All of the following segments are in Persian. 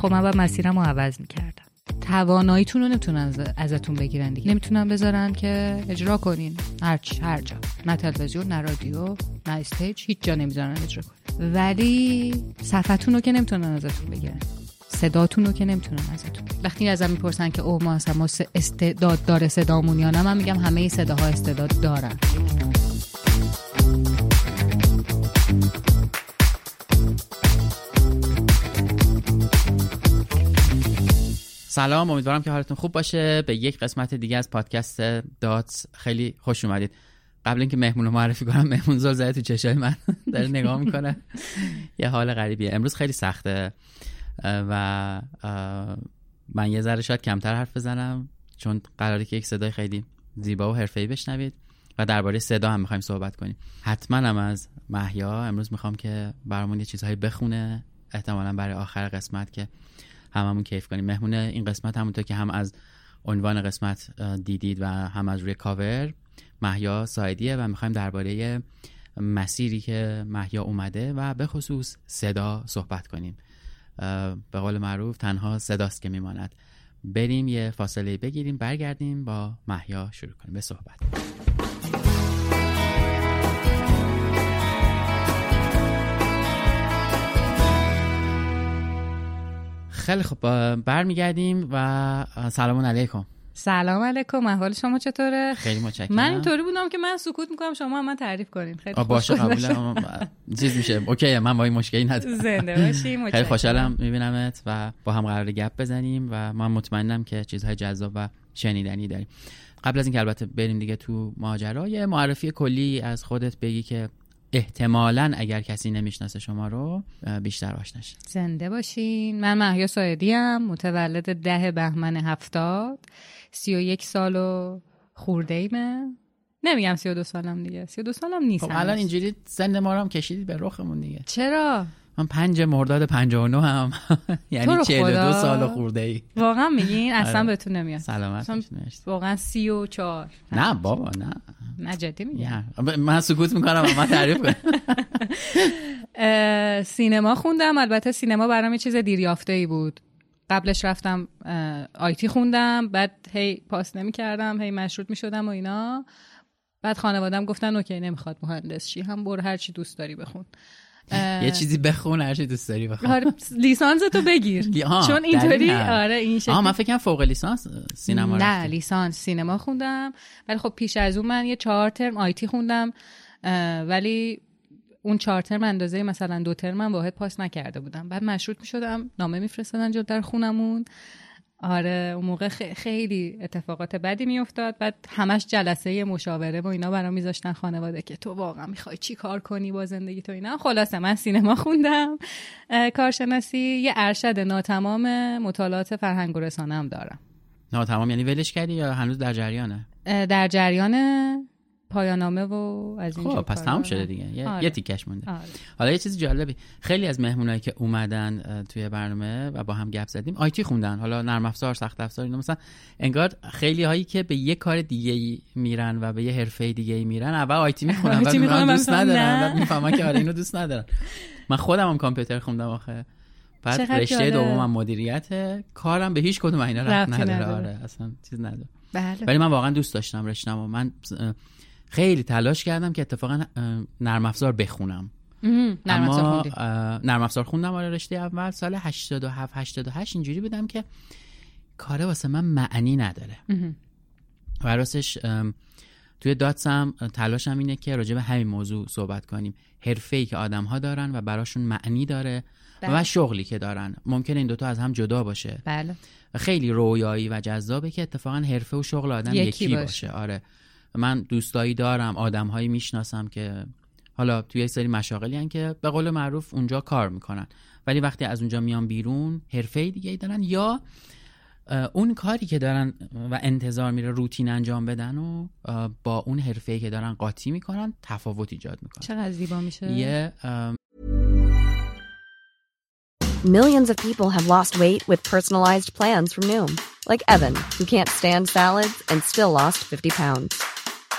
خب من باید مسیرم رو عوض میکردم. تواناییتون رو نمیتونن ازتون بگیرن دیگه، نمیتونن بذارن که اجرا کنین هر جا، نه تلویزیون نه رادیو نه استیج، هیچ جا نمیذارن اجرا کنین. ولی صفتون رو که نمیتونن ازتون بگیرن، صداتون رو که نمیتونن ازتون. وقتی ازم میپرسن که اوه ما اصلا ما استعداد داره صدامون یا نه، من میگم همه صداها استعداد دارن. سلام، امیدوارم که حالتون خوب باشه. به یک قسمت دیگه از پادکست داتس خیلی خوش اومدید. قبل اینکه مهمون رو معرفی کنم، مهمون زل زده تو چشای من داره نگاه میکنه، یه حال غریبیه. امروز خیلی سخته و من یه ذره شاید کمتر حرف بزنم چون قراره که یک صدای خیلی زیبا و حرفه‌ای بشنوید و درباره صدا هم میخوایم صحبت کنیم. حتما هم از محیا امروز میخوام که برامون یه چیزهایی بخونه، احتمالاً برای آخر قسمت که هممون کیف کنیم. مهمون این قسمت همونطور که هم از عنوان قسمت دیدید و هم از روی کاور، محیا ساعدیه و میخوایم درباره مسیری که محیا اومده و به خصوص صدا صحبت کنیم. به قول معروف تنها صداست که میماند. بریم یه فاصله بگیریم، برگردیم با محیا شروع کنیم به صحبت. خیلی خب، برمیگردیم و سلام علیکم. سلام علیکم، احوال شما چطوره؟ خیلی متشکرم. من اینطوری بودم که من سکوت میکنم، شما هم من تعریف کنین. خیلی باشه، قبوله. چیز میشه اوکی، من با این مشکلی ندارم. زنده باشی، متشکرم. خیلی خوشحالم میبینمت و با هم قراره گپ بزنیم و من مطمئنم که چیزهای جذاب و شنیدنی داریم. قبل از اینکه البته بریم دیگه تو ماجرا، یه معرفی کلی از خودت بگی که احتمالاً اگر کسی نمیشناسه شما رو بیشتر آشناش. زنده باشین. من محیا ساعدی ام، متولد 10 بهمن 70، 31 سال و خورده ایمه. نمیگم 32 سالم دیگه، 32 سالم نیستم. خب الان اینجوری سن ما رو هم کشیدید به رخمون دیگه. چرا؟ من 5 مرداد 59 هم، یعنی 42 سال خورده ای. واقعا میگین؟ اصلا بهتون نمیاد. سلامت باشید. واقعا 34. نه بابا، نه. من جدی میگم. من سکوت میکنم و من تعریف کنم. سینما خوندم، البته سینما برام یه چیز دیریافته ای بود. قبلش رفتم آیتی خوندم، بعد هی پاس نمیکردم، هی مشروط میشدم و اینا. بعد خانواده‌ام گفتن اوکی نمیخواد مهندس شی، هم برو هر چی دوست داری بخون. یه چیزی بخون، هر چی دوست داری بخون، لیسانس تو بگیر. چون اینطوری آره این شکلی. من فکر کنم فوق لیسانس سینما رفتم. نه، لیسانس سینما خوندم، ولی خب پیش از اون من یه 4 ترم آیتی خوندم، ولی اون 4 ترم اندازه مثلا 2 ترمم واحد پاس نکرده بودم. بعد مشروط میشدم، نامه میفرستادن جلو در خونمون. آره اون موقع خیلی اتفاقات بدی میافتاد. بعد همش جلسه مشاوره و اینا برام میذاشتن خانواده که تو واقعا میخوای چی کار کنی با زندگی تو اینا. خلاصه من سینما خوندم، کارشناسی، یه ارشد ناتمام مطالعات فرهنگ و رسانه هم دارم. ناتمام یعنی ولش کردی یا هنوز در جریانه؟ در جریانه، پایانامه و از اینجور. خب پس تمام شده دیگه، آره. یه تیکش مونده، آره. حالا یه چیز جالبی، خیلی از مهمونایی که اومدن توی برنامه و با هم گپ زدیم آیتی خوندن، حالا نرم افزار، سخت افزار، اینا. مثلا انگار خیلی هایی که به یه کار دیگه میرن و به یه حرفه دیگه میرن، اول آیتی میخونن، بعد میگن دوست ندارم، بعد میفهمن که آره اینو دوست ندارن. من خودم هم کامپیوتر خوندم آخه، بعد رشته دومم مدیریت، کارم به هیچ کدوم اینا ربط نداره، آره اصلا چیز نداره. ولی من واقعا دوست داشتم رشتم و من خیلی تلاش کردم که اتفاقا نرم افزار بخونم. نرم افزار خوندم، آره رشته اول سال 87 88 اینجوری بودم که کاره واسه من معنی نداره. و راستش توی داتس هم تلاشم اینه که راجع به همین موضوع صحبت کنیم، حرفه‌ای که آدم‌ها دارن و براشون معنی داره و شغلی که دارن. ممکنه این دوتا از هم جدا باشه. بله. و خیلی رویایی و جذابه که اتفاقا حرفه و شغل آدم یکی باشه. آره. من دوستایی دارم، آدم‌هایی میشناسم که حالا توی یه سری مشاغلی هستن که به قول معروف اونجا کار میکنن، ولی وقتی از اونجا میان بیرون حرفه دیگه‌ای دارن یا اون کاری که دارن و انتظار میره روتین انجام بدن و با اون حرفه‌ای که دارن قاطی میکنن، تفاوت ایجاد میکنن. چقدر زیبا میشه. یه Millions of people have lost weight with personalized plans from Noom, like Evan, who can't stand salads and still lost 50 pounds.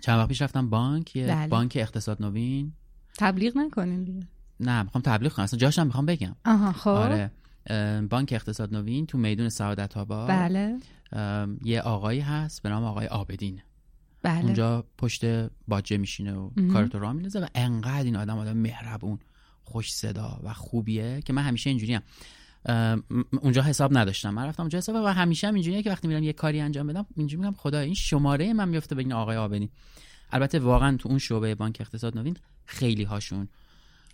چند وقت پیش رفتم بانک، بانک اقتصاد نوین. تبلیغ نکنین دیگه. نه، میخوام تبلیغ کنم. اصلا جاشم میخوام بگم. آها، خب. آره. بانک اقتصاد نوین تو میدون سعادت آباد. بله. یه آقایی هست به نام آقای عابدین. بله. اونجا پشت باجه میشینه و کارتو راه میندازه و انقدر این آدم مهربون، خوش صدا و خوبیه که من همیشه اینجوریم. اونجا حساب نداشتم، من رفتم اونجا حساب و همیشه هم اینجوریه که وقتی میرم یه کاری انجام بدم اینجوری میگم خدا این شماره من میفته به این آقای عابدین. البته واقعا تو اون شعبه بانک اقتصاد نوین خیلی هاشون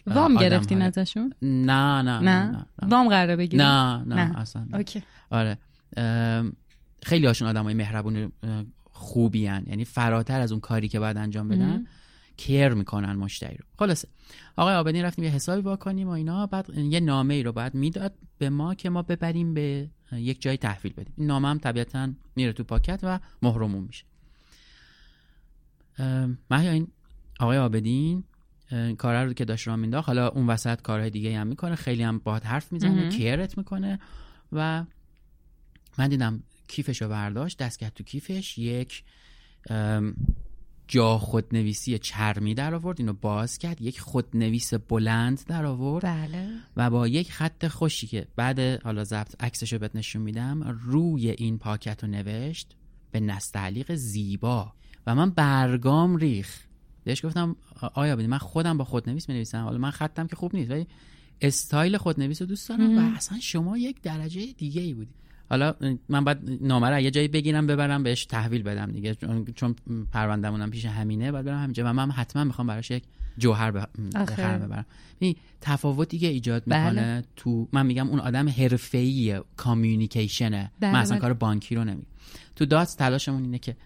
وام گرفتین ازشون؟ نه نه نه. وام قراره بگیری؟ نه اصلا. اوکی. آره. خیلی هاشون آدمای مهربون خوبی هن، یعنی فراتر از اون کاری که باید انجام بدن کیر میکنن مشتری رو. خلاصه آقای عابدین رفتیم یه حسابی واکنیم و اینا، بعد یه نامه ای رو بعد میداد به ما که ما ببریم به یک جای تحویل بدیم. این نامه هم طبیعتاً میره تو پاکت و مهرمون میشه. محیا، این آقای عابدین کارا رو که داشت راه مینداخت، حالا اون وسط کارهای دیگه هم میکنه، خیلی هم باهات حرف میزنه، کیرت میکنه و من دیدم کیفشو برداشت، دست کرد تو کیفش، یک جا خودنویسی چرمی در آورد، اینو باز کرد، یک خودنویس بلند در آورد. بله. و با یک خط خوشی که بعد حالا ضبط عکسشو بهت نشون میدم، روی این پاکت رو نوشت به نستعلیق زیبا و من برگام ریخ. بهش گفتم آیا بدید من خودم با خودنویس مینویسم، حالا من خطم که خوب نیست ولی استایل خودنویس رو دوست دارم و اصلا شما یک درجه دیگه ای بودی. حالا من بعد نامه رو یه جایی بگیرم ببرم بهش تحویل بدم دیگه، چون پرونده‌مونم پیش همینه، بعد برم همینجا و من حتما میخوام براش یک جوهر ببرم. این تفاوتی که ایجاد میکنه. بله. تو من میگم اون آدم حرفه‌ای کامیونیکیشنه. بله. من اصلا کار بانکی رو نمیگم. تو داتس تلاشمون اینه که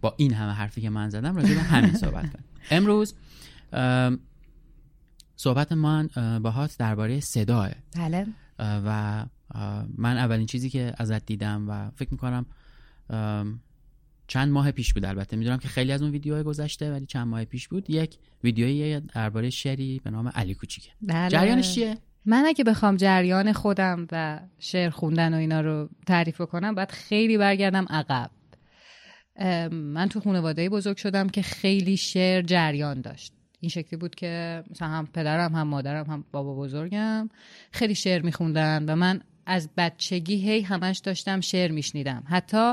با این همه حرفی که من زدم راجع به همین صحبت کنیم. امروز صحبت من باهات درباره صداه. بله. و من اولین چیزی که ازت دیدم و فکر میکنم چند ماه پیش بود، البته میدونم که خیلی از اون ویدیوهای گذشته ولی چند ماه پیش بود، یک ویدیویی درباره شعری به نام علی کوچیک. بله. جریانش چیه؟ من اگه بخوام جریان خودم و شعر خوندن و اینا رو تعریف کنم باید خیلی برگردم عقب. من تو خانواده‌ای بزرگ شدم که خیلی شعر جریان داشت. این شکلی بود که مثلا هم پدرم هم مادرم هم بابا بزرگم خیلی شعر میخوندن و من از بچگی هی همش داشتم شعر میشنیدم. حتی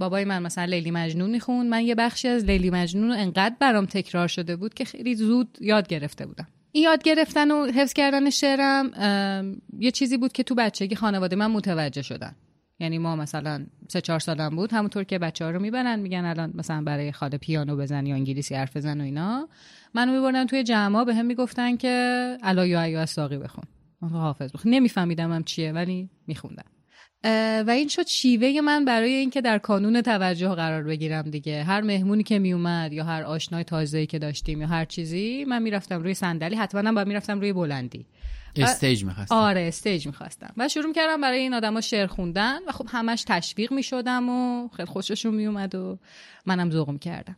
بابای من مثلا لیلی مجنون میخوند، من یه بخشی از لیلی مجنون انقدر برام تکرار شده بود که خیلی زود یاد گرفته بودم. این یاد گرفتن و حفظ کردن شعرم یه چیزی بود که تو بچگی خانواده من متوجه شدن. یعنی ما مثلا 3-4 سالم بود، همونطور که بچه‌ها رو میبرن میگن الان مثلا برای خاله پیانو بزن یا انگلیسی حرف بزن و اینا، منو میبردن توی جمع‌ها بهم میگفتن که الا یا ایو ساقی بخون. من حافظ بخون، نمیفهمیدم هم چیه ولی میخوندم و این شد شیوه من برای اینکه در کانون توجه قرار بگیرم دیگه. هر مهمونی که میومد یا هر آشنای تازه‌ای که داشتیم یا هر چیزی، من میرفتم روی صندلی، حتماً بعد میرفتم روی بلندی، استیج می‌خواستم. آره استیج می‌خواستم و شروع کردم برای این آدما شعر خوندن و خب همش تشویق می‌شدم و خیلی خوششون میومد و منم ذوقم کردم.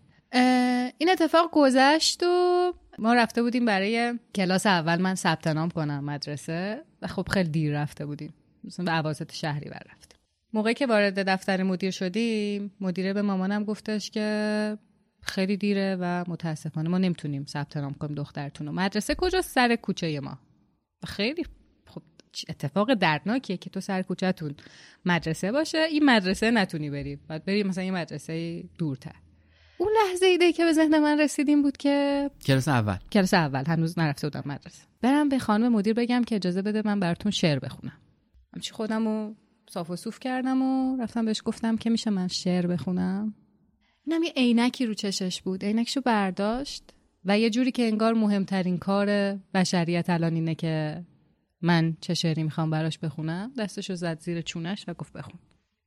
این اتفاق گذشت و ما رفته بودیم برای کلاس اول من ثبت نام کنم مدرسه و خب خیلی دیر رفته بودیم، مثلا به اواسط شهریور رفتیم. موقعی که وارد دفتر مدیر شدیم، مدیره به مامانم گفتش که خیلی دیره و متاسفانه ما نمیتونیم ثبت نام کنیم دخترتون رو. مدرسه کجا؟ سر کوچه ما. خیلی خب اتفاق دردناکیه که تو سر کوچه‌تون مدرسه باشه، این مدرسه نتونی بری، باید بری مثلا یه مدرسه دورتر. اون لحظه ایده که به ذهن من رسید این بود که کلاس اول هنوز نرفته بودم مدرسه، برم به خانم مدیر بگم که اجازه بده من براتون شعر بخونم. همچی خودمو صاف و صوف کردم و رفتم بهش گفتم که میشه من شعر بخونم. اینم یه عینکی رو چشش بود، عینکشو برداشت و یه جوری که انگار مهمترین کار بشریت الان اینه که من چه شعری میخوام براش بخونم، دستشو زد زیر چونش و گفت بخون.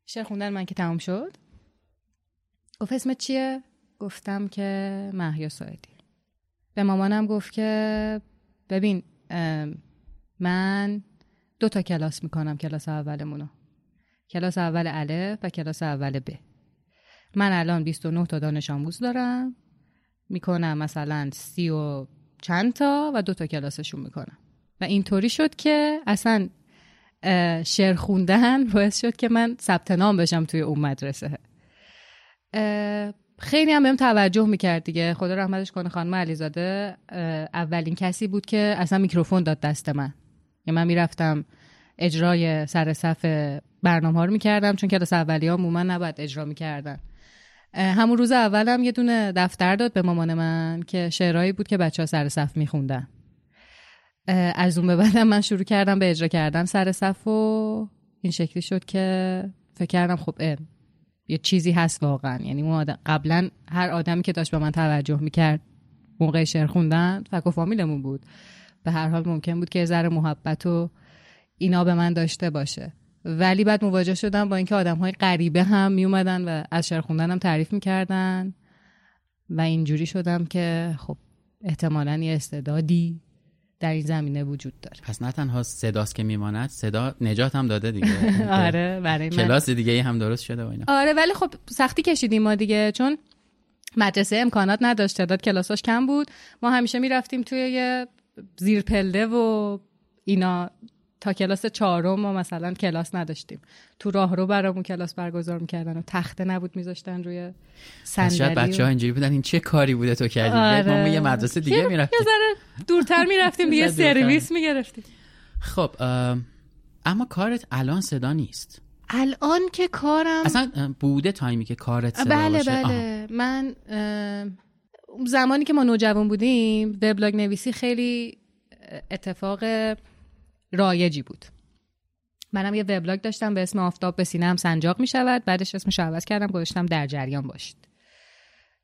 شعر خوندن من که تمام شد، گفت اسمت چیه؟ گفتم که محیا ساعدی. به مامانم گفت که ببین من 2 کلاس میکنم کلاس اولمونو، کلاس اول الف و کلاس اول ب. من الان 29 تا دانش آموز دارم، میکنم مثلا 30 و چند تا و 2 کلاسشون میکنم. و اینطوری شد که اصلا شعر خوندن باعث شد که من ثبت نام بشم توی اون مدرسه. خیلی هم بهم توجه میکرد دیگه، خدا رحمتش کنه خانم علیزاده اولین کسی بود که اصلا میکروفون داد دست من. یعنی من میرفتم اجرای سر صف برنامه ها رو میکردم، چون کلاس اولی ها مومن نباید اجرا میکردن. همون روز اولم یه دونه دفتر داد به مامان من که شعرهایی بود که بچه ها سر صف میخوندن. از اون به بعدم من شروع کردم به اجرا کردن سر صف و این شکلی شد که فکر کردم خب یه چیزی هست واقعا. یعنی قبلا هر آدمی که داشت به من توجه میکرد موقع شعر خوندن فک و فامیلمون بود، به هر حال ممکن بود که یه ذره محبت و اینا به من داشته باشه. ولی بعد مواجه شدم با اینکه آدم‌های غریبه هم میومدن و از شعر خوندنم تعریف میکردن و اینجوری شدم که خب احتمالاً یه استعدادی در این زمینه وجود داره. پس نه تنها صداست که میماند، صدا نجات هم داده دیگه. آره برای من کلاس دیگه هم درست شده و اینا. آره ولی خب سختی کشیدیم ما دیگه، چون مدرسه امکانات نداشت، تعداد کلاساش کم بود. ما همیشه میرفتیم توی یه زیر پله و اینا تا کلاس 4 ما مثلا کلاس نداشتیم. تو راهرو برامون کلاس برگزار می‌کردن و تخته نبود می‌ذاشتن روی صندلی. شاید بچه‌ها اینجوری بودن این چه کاری بوده تو کردی؟ ما یه مدرسه دیگه می‌رفتیم. یه ذره دورتر می‌رفتیم دیگه سرویس می‌گرفتیم. خب اما کارت الان صدا نیست. الان که کارم اصلا بوده تایمی که کارت صدا باشه. بله من زمانی که ما نوجوان بودیم وبلاگ نویسی خیلی اتفاق رایجی بود. منم یه وبلاگ داشتم به اسم آفتاب به سینه هم سنجاق می شود، بعدش اسمش رو عوض کردم گذاشتم در جریان باشید.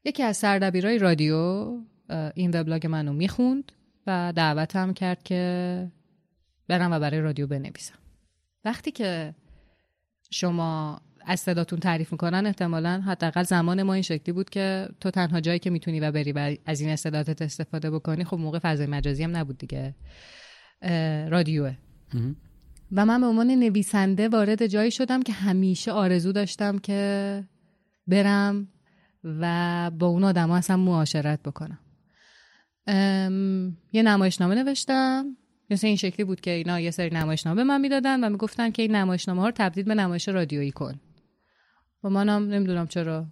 یکی از سردبیرای رادیو این وبلاگ منو میخوند و دعوتم کرد که برم و برای رادیو بنویسم. وقتی که شما از صداتون تعریف میکنن، احتمالاً حداقل زمان ما این شکلی بود که تو تنها جایی که میتونی و بری و از این استعدادت استفاده بکنی، خب موقع فضای مجازی هم نبود دیگه، رادیوه. و من به عنوان نویسنده وارد جایی شدم که همیشه آرزو داشتم که برم و با اون آدم ها اصلا معاشرت بکنم. یه نمایشنامه نوشتم. مثلا این شکلی بود که اینا یه سری نمایشنامه من میدادن و میگفتن که این نمایشنامه ها رو تبدیل به نمایش رادیویی کن. و منم نمیدونم چرا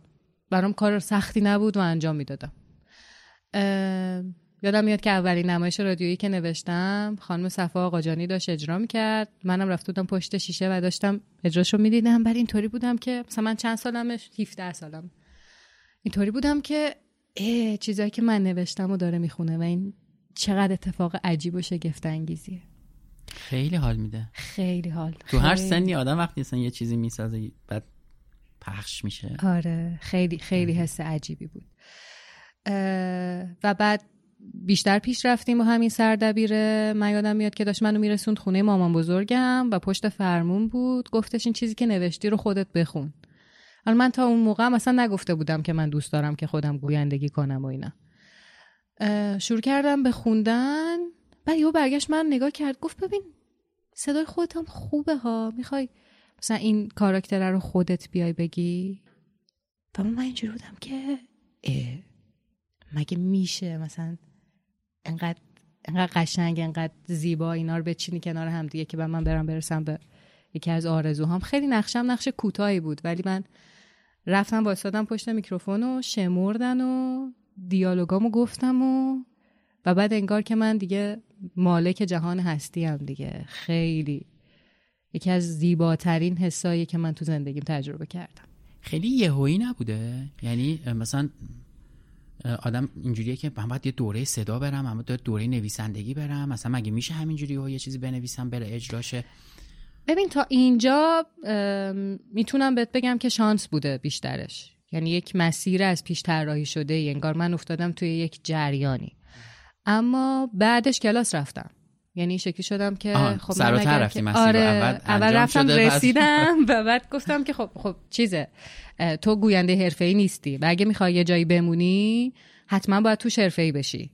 برام کار سختی نبود و انجام میدادم. یادم میاد که اولین نمایش رادیویی که نوشتم خانم صفا آقاجانی داشت اجرا می‌کرد، منم رفته بودم پشت شیشه و داشتم اجراشو می‌دیدم. بعد اینطوری بودم که مثلا من چند سالمه، 17 سالم، اینطوری بودم که چیزایی که من نوشتم رو داره میخونه و این چقدر اتفاق عجیب و شگفت انگیزیه. خیلی حال میده، خیلی حال. تو هر سنی آدم وقتی مثلا یه چیزی میسازه بعد پخش میشه. آره خیلی خیلی حس عجیبی بود. و بعد بیشتر پیش رفتیم با همین سردبیره. من یادم میاد که داشت منو میرسوند خونه مامان بزرگم و پشت فرمون بود، گفتش این چیزی که نوشتی رو خودت بخون. الان من تا اون موقع مثلا نگفته بودم که من دوست دارم که خودم گویندگی کنم و اینا. شروع کردم به خوندن. بعد یهو برگشت من نگاه کرد، گفت ببین صدای خودت هم خوبه ها، میخوای مثلا این کاراکتر رو خودت بیای بگی؟ و من اینجوری بودم که مگه میشه مثلا انقدر قشنگ، انقدر زیبا اینا رو بچینی کنار هم دیگه که من برسم به یکی از آرزوهام. خیلی نقشم نقش کوتاهی بود، ولی من رفتم وایسادم پشت میکروفون و شمردن و دیالوگامو گفتم و بعد انگار که من دیگه مالک جهان هستیم دیگه. خیلی یکی از زیباترین حسایی که من تو زندگیم تجربه کردم. خیلی یهویی نبوده؟ یعنی مثلا آدم اینجوریه که من باید یه دوره صدا برم، من باید دوره نویسندگی برم، مثلا مگه میشه همینجوری یه چیزی بنویسم بره اجراشه؟ ببین تا اینجا میتونم بهت بگم که شانس بوده بیشترش، یعنی یک مسیر از پیش طراحی شده، انگار من افتادم توی یک جریانی، اما بعدش کلاس رفتم، یعنی این شکلی شدم که خب سراتر رفتیم مسیر رو. اول رفتم رسیدم و بعد گفتم که خب چیزه، تو گوینده حرفه‌ای نیستی و اگه میخوای یه جایی بمونی حتما باید توش حرفه‌ای بشی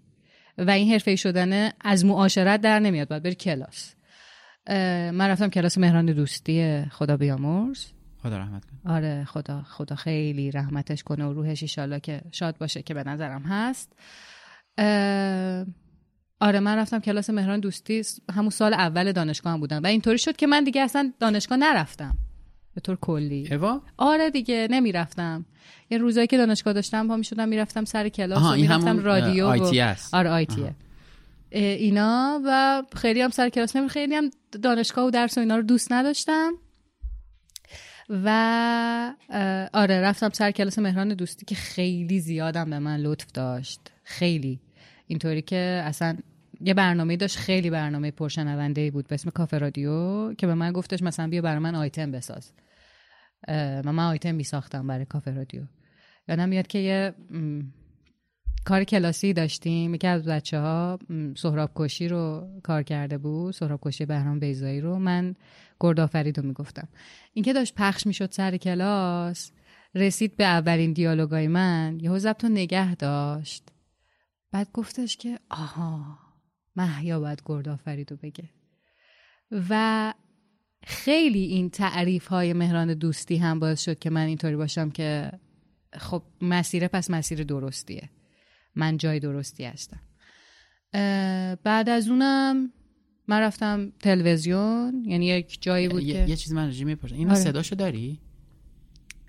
و این حرفه‌ای شدن از معاشرت در نمیاد، باید بری کلاس. من رفتم کلاس مهران دوستی، خدا بیامرز، خدا رحمت کنه. آره خدا خیلی رحمتش کنه و روحش ایشالله که شاد باشه، که به نظرم هست. آره من رفتم کلاس مهران دوستی، همون سال اول دانشگاه هم بودم و اینطوری شد که من دیگه اصلا دانشگاه نرفتم به طور کلی. آره دیگه نمیرفتم، یه روزایی که دانشگاه داشتم پا میشدم میرفتم سر کلاس و میرفتم رادیو و آره آیتیه اینا، و خیلی هم سر کلاس نمی، خیلی هم دانشگاه و درس و اینا رو دوست نداشتم و آره رفتم سر کلاس مهران دوستی که خیلی زیادم به من لطف داشت، خیلی اینطوری که اصلا یه برنامه‌ای داشت خیلی برنامه پرشنونده‌ای بود به اسم کافرادیو که به من گفتش مثلا بیا برای من آیتم بساز، من آیتم میساختم برای کافرادیو. یادم میاد که یه کار کلاسی داشتیم، یکی از بچه‌ها سهراب کوشی رو کار کرده بود، سهراب کوشی بهرام بیزایی رو، من گردآفرید رو میگفتم. این که داشت پخش میشد سر کلاس، رسید به اولین دیالوگای من، یهو ضبط رو نگه داشت، بعد گفتش که آها محیا باید گردآفرید رو بگه. و خیلی این تعریف های مهران دوستی هم باعث شد که من اینطوری باشم که خب مسیر پس مسیر درستیه، من جای درستی هستم. بعد از اونم من رفتم تلویزیون، یعنی یک جایی بود که یه چیز من راجع میپرسم، اینو صداشو داری؟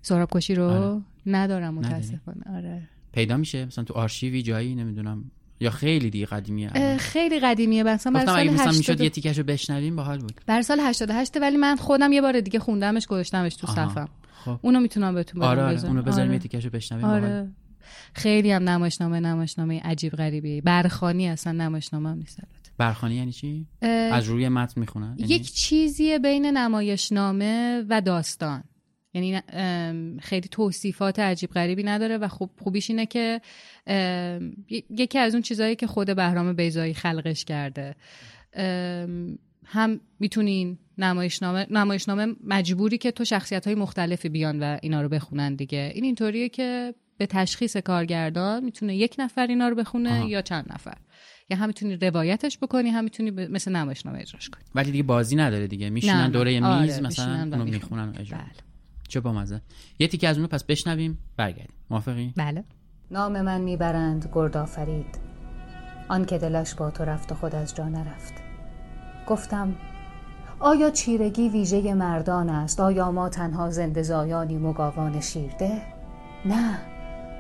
سهراب کوشی رو ندارم متاسفانه. آره پیدا میشه مثلا تو آرشیوی جایی، نمیدونم، یا خیلی دیگه قدیمیه. خیلی قدیمیه، مثلا برای سال 88 میشد یه تیکشو بشنویم، باحال بود. برای سال 88 ولی من خودم یه بار دیگه خوندمش، گذاشتمش تو صفم. خب. اونو میتونم بهتون بگم. آره اونو بذاریم یه تیکشو بشنویم، باحال. خیلی هم نمایشنامه عجیب غریبی، برخوانی اصلا نمایشنامه هم نیست البته. برخوانی یعنی چی؟ از روی متن میخونن؟ یک چیزیه بین نمایشنامه و داستان، یعنی خیلی توصیفات عجیب غریبی نداره و خوبیش اینه که یکی از اون چیزایی که خود بهرام بیزایی خلقش کرده، هم میتونین نمایشنامه مجبوری که تو شخصیت‌های مختلفی بیان و اینا رو بخونن دیگه، این اینطوریه که به تشخیص کارگردان میتونه یک نفر اینا رو بخونه یا چند نفر، یا هم میتونی روایتش بکنی، هم میتونی مثل نمایشنامه اجراش کنی، ولی دیگه بازی نداره دیگه، میشینن دوره میز مثلا اونو میخونن و اجرا. چه بامزه. یه تیکه از اونو پس بشنویم برگردیم، موافقی؟ بله. نام من میبرند گردآفرید، آن که دلش با تو رفت و خود از جا نرفت. گفتم آیا چیرگی ویژه مردان است؟ آیا ما تنها زنده زایانی مگاوان شیرده؟ نه،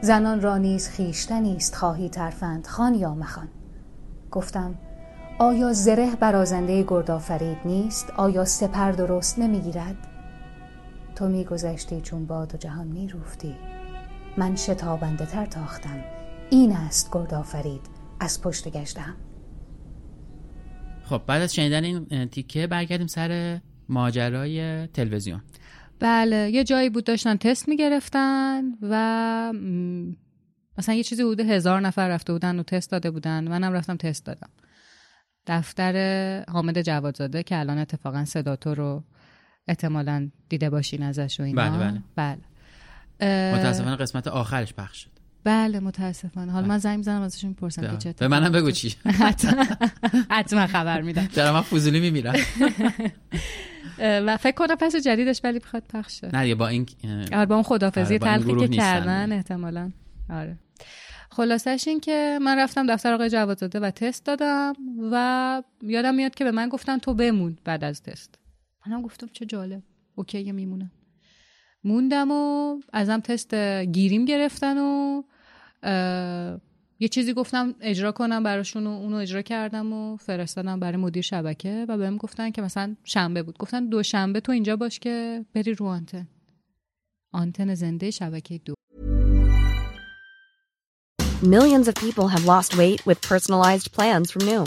زنان را نیز خیشتنی است، خواهی ترفند خان یا مخان. گفتم آیا زره برازنده گردآفرید نیست؟ آیا سپر درست نمیگیرد؟ تو میگذشتی چون باد و جهان میروفتی، من شتابنده تر تاختم، این است گردآفرید از پشت گشتم. خب بعد از شنیدن این تیکه برگردیم سر ماجرای تلویزیون. بله یه جایی بود داشتن تست میگرفتن و مثلا یه چیزی حدود 1000 نفر رفته بودن و تست داده بودن، منم رفتم تست دادم. دفتر حامد جوادزاده که الان اتفاقا صداتو رو احتمالاً دیده باشین ازش و اینا. بله. متاسفانه قسمت آخرش پخش شد. بله متاسفانه. حالا من زنگ می‌زنم ازشون می‌پرسم که چطور. به منم بگو چی. حتما خبر میدم. درام فضولی میمیرم. و فکر کنم پس جدیدش ولی بخواد پخش شه. نه با این با اون خدافظی تلخی که کردن احتمالاً. آره. خلاصش این که من رفتم دفتر آقای جوادزاده و تست دادم و یادم میاد که به من گفتن تو بمون بعد از تست. منم گفتم چه جالب، اوکی میمونم. موندم و ازم تست گیریم گرفتن و یه چیزی گفتم اجرا کنم براشون و اونو اجرا کردم و فرستادم برای مدیر شبکه و بهم گفتن که مثلا شنبه بود، گفتن دوشنبه تو اینجا باش که بری رو آنتن زنده شبکه 2. Millions of people have lost weight with personalized plans from Noom.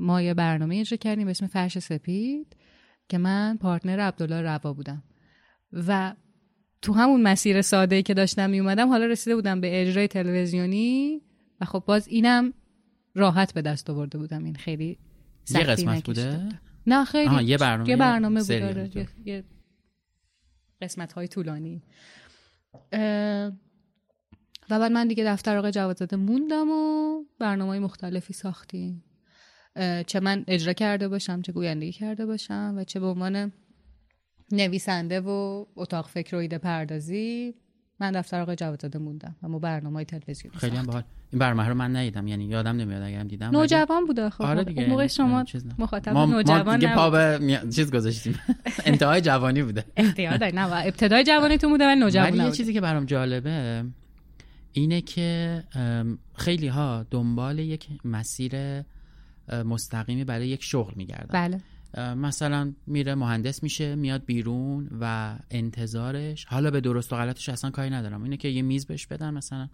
ما یه برنامه اجرا کردیم به اسم فرش سپید که من پارتنر عبدالله ربا بودم و تو همون مسیر ساده‌ای که داشتم می اومدم حالا رسیده بودم به اجرای تلویزیونی و خب باز اینم راحت به دست آورده بودم. این خیلی سختی نکشیده. یه قسمت بوده؟ نه خیلی یه برنامه بوده، یه قسمت‌های طولانی. و بعد من دیگه دفتر آقای جوادزاده موندم و برنامه‌های مختلفی ساختیم، چه من اجرا کرده باشم، چه گویندگی کرده باشم و چه به عنوان نویسنده و اتاق فکر و ایده پردازی. من دفتر آقای جوادزاده موندم و ما برنامه‌های تلویزیونی ساختیم. خیلی هم باحال. این برنامه رو من ندیدم، یعنی یادم نمیاد، اگرم دیدم نوجوان بوده. خب آره دیگه، موقع شما مخاطب نوجوان نبود، دیگه پا به چیز گذاشتیم. انتهای جوانی بوده. انتهای نه، ابتدای جوانیتون بوده ولی نوجوان نبود. یه چیزی که برام جالبه اینه که خیلی ها دنبال یک مسیر مستقیمی برای یک شغل میگردن. بله. مثلا میره مهندس میشه، میاد بیرون و انتظارش، حالا به درست و غلطش اصلا کاری ندارم، اینه که یه میز بهش بدن، مثلا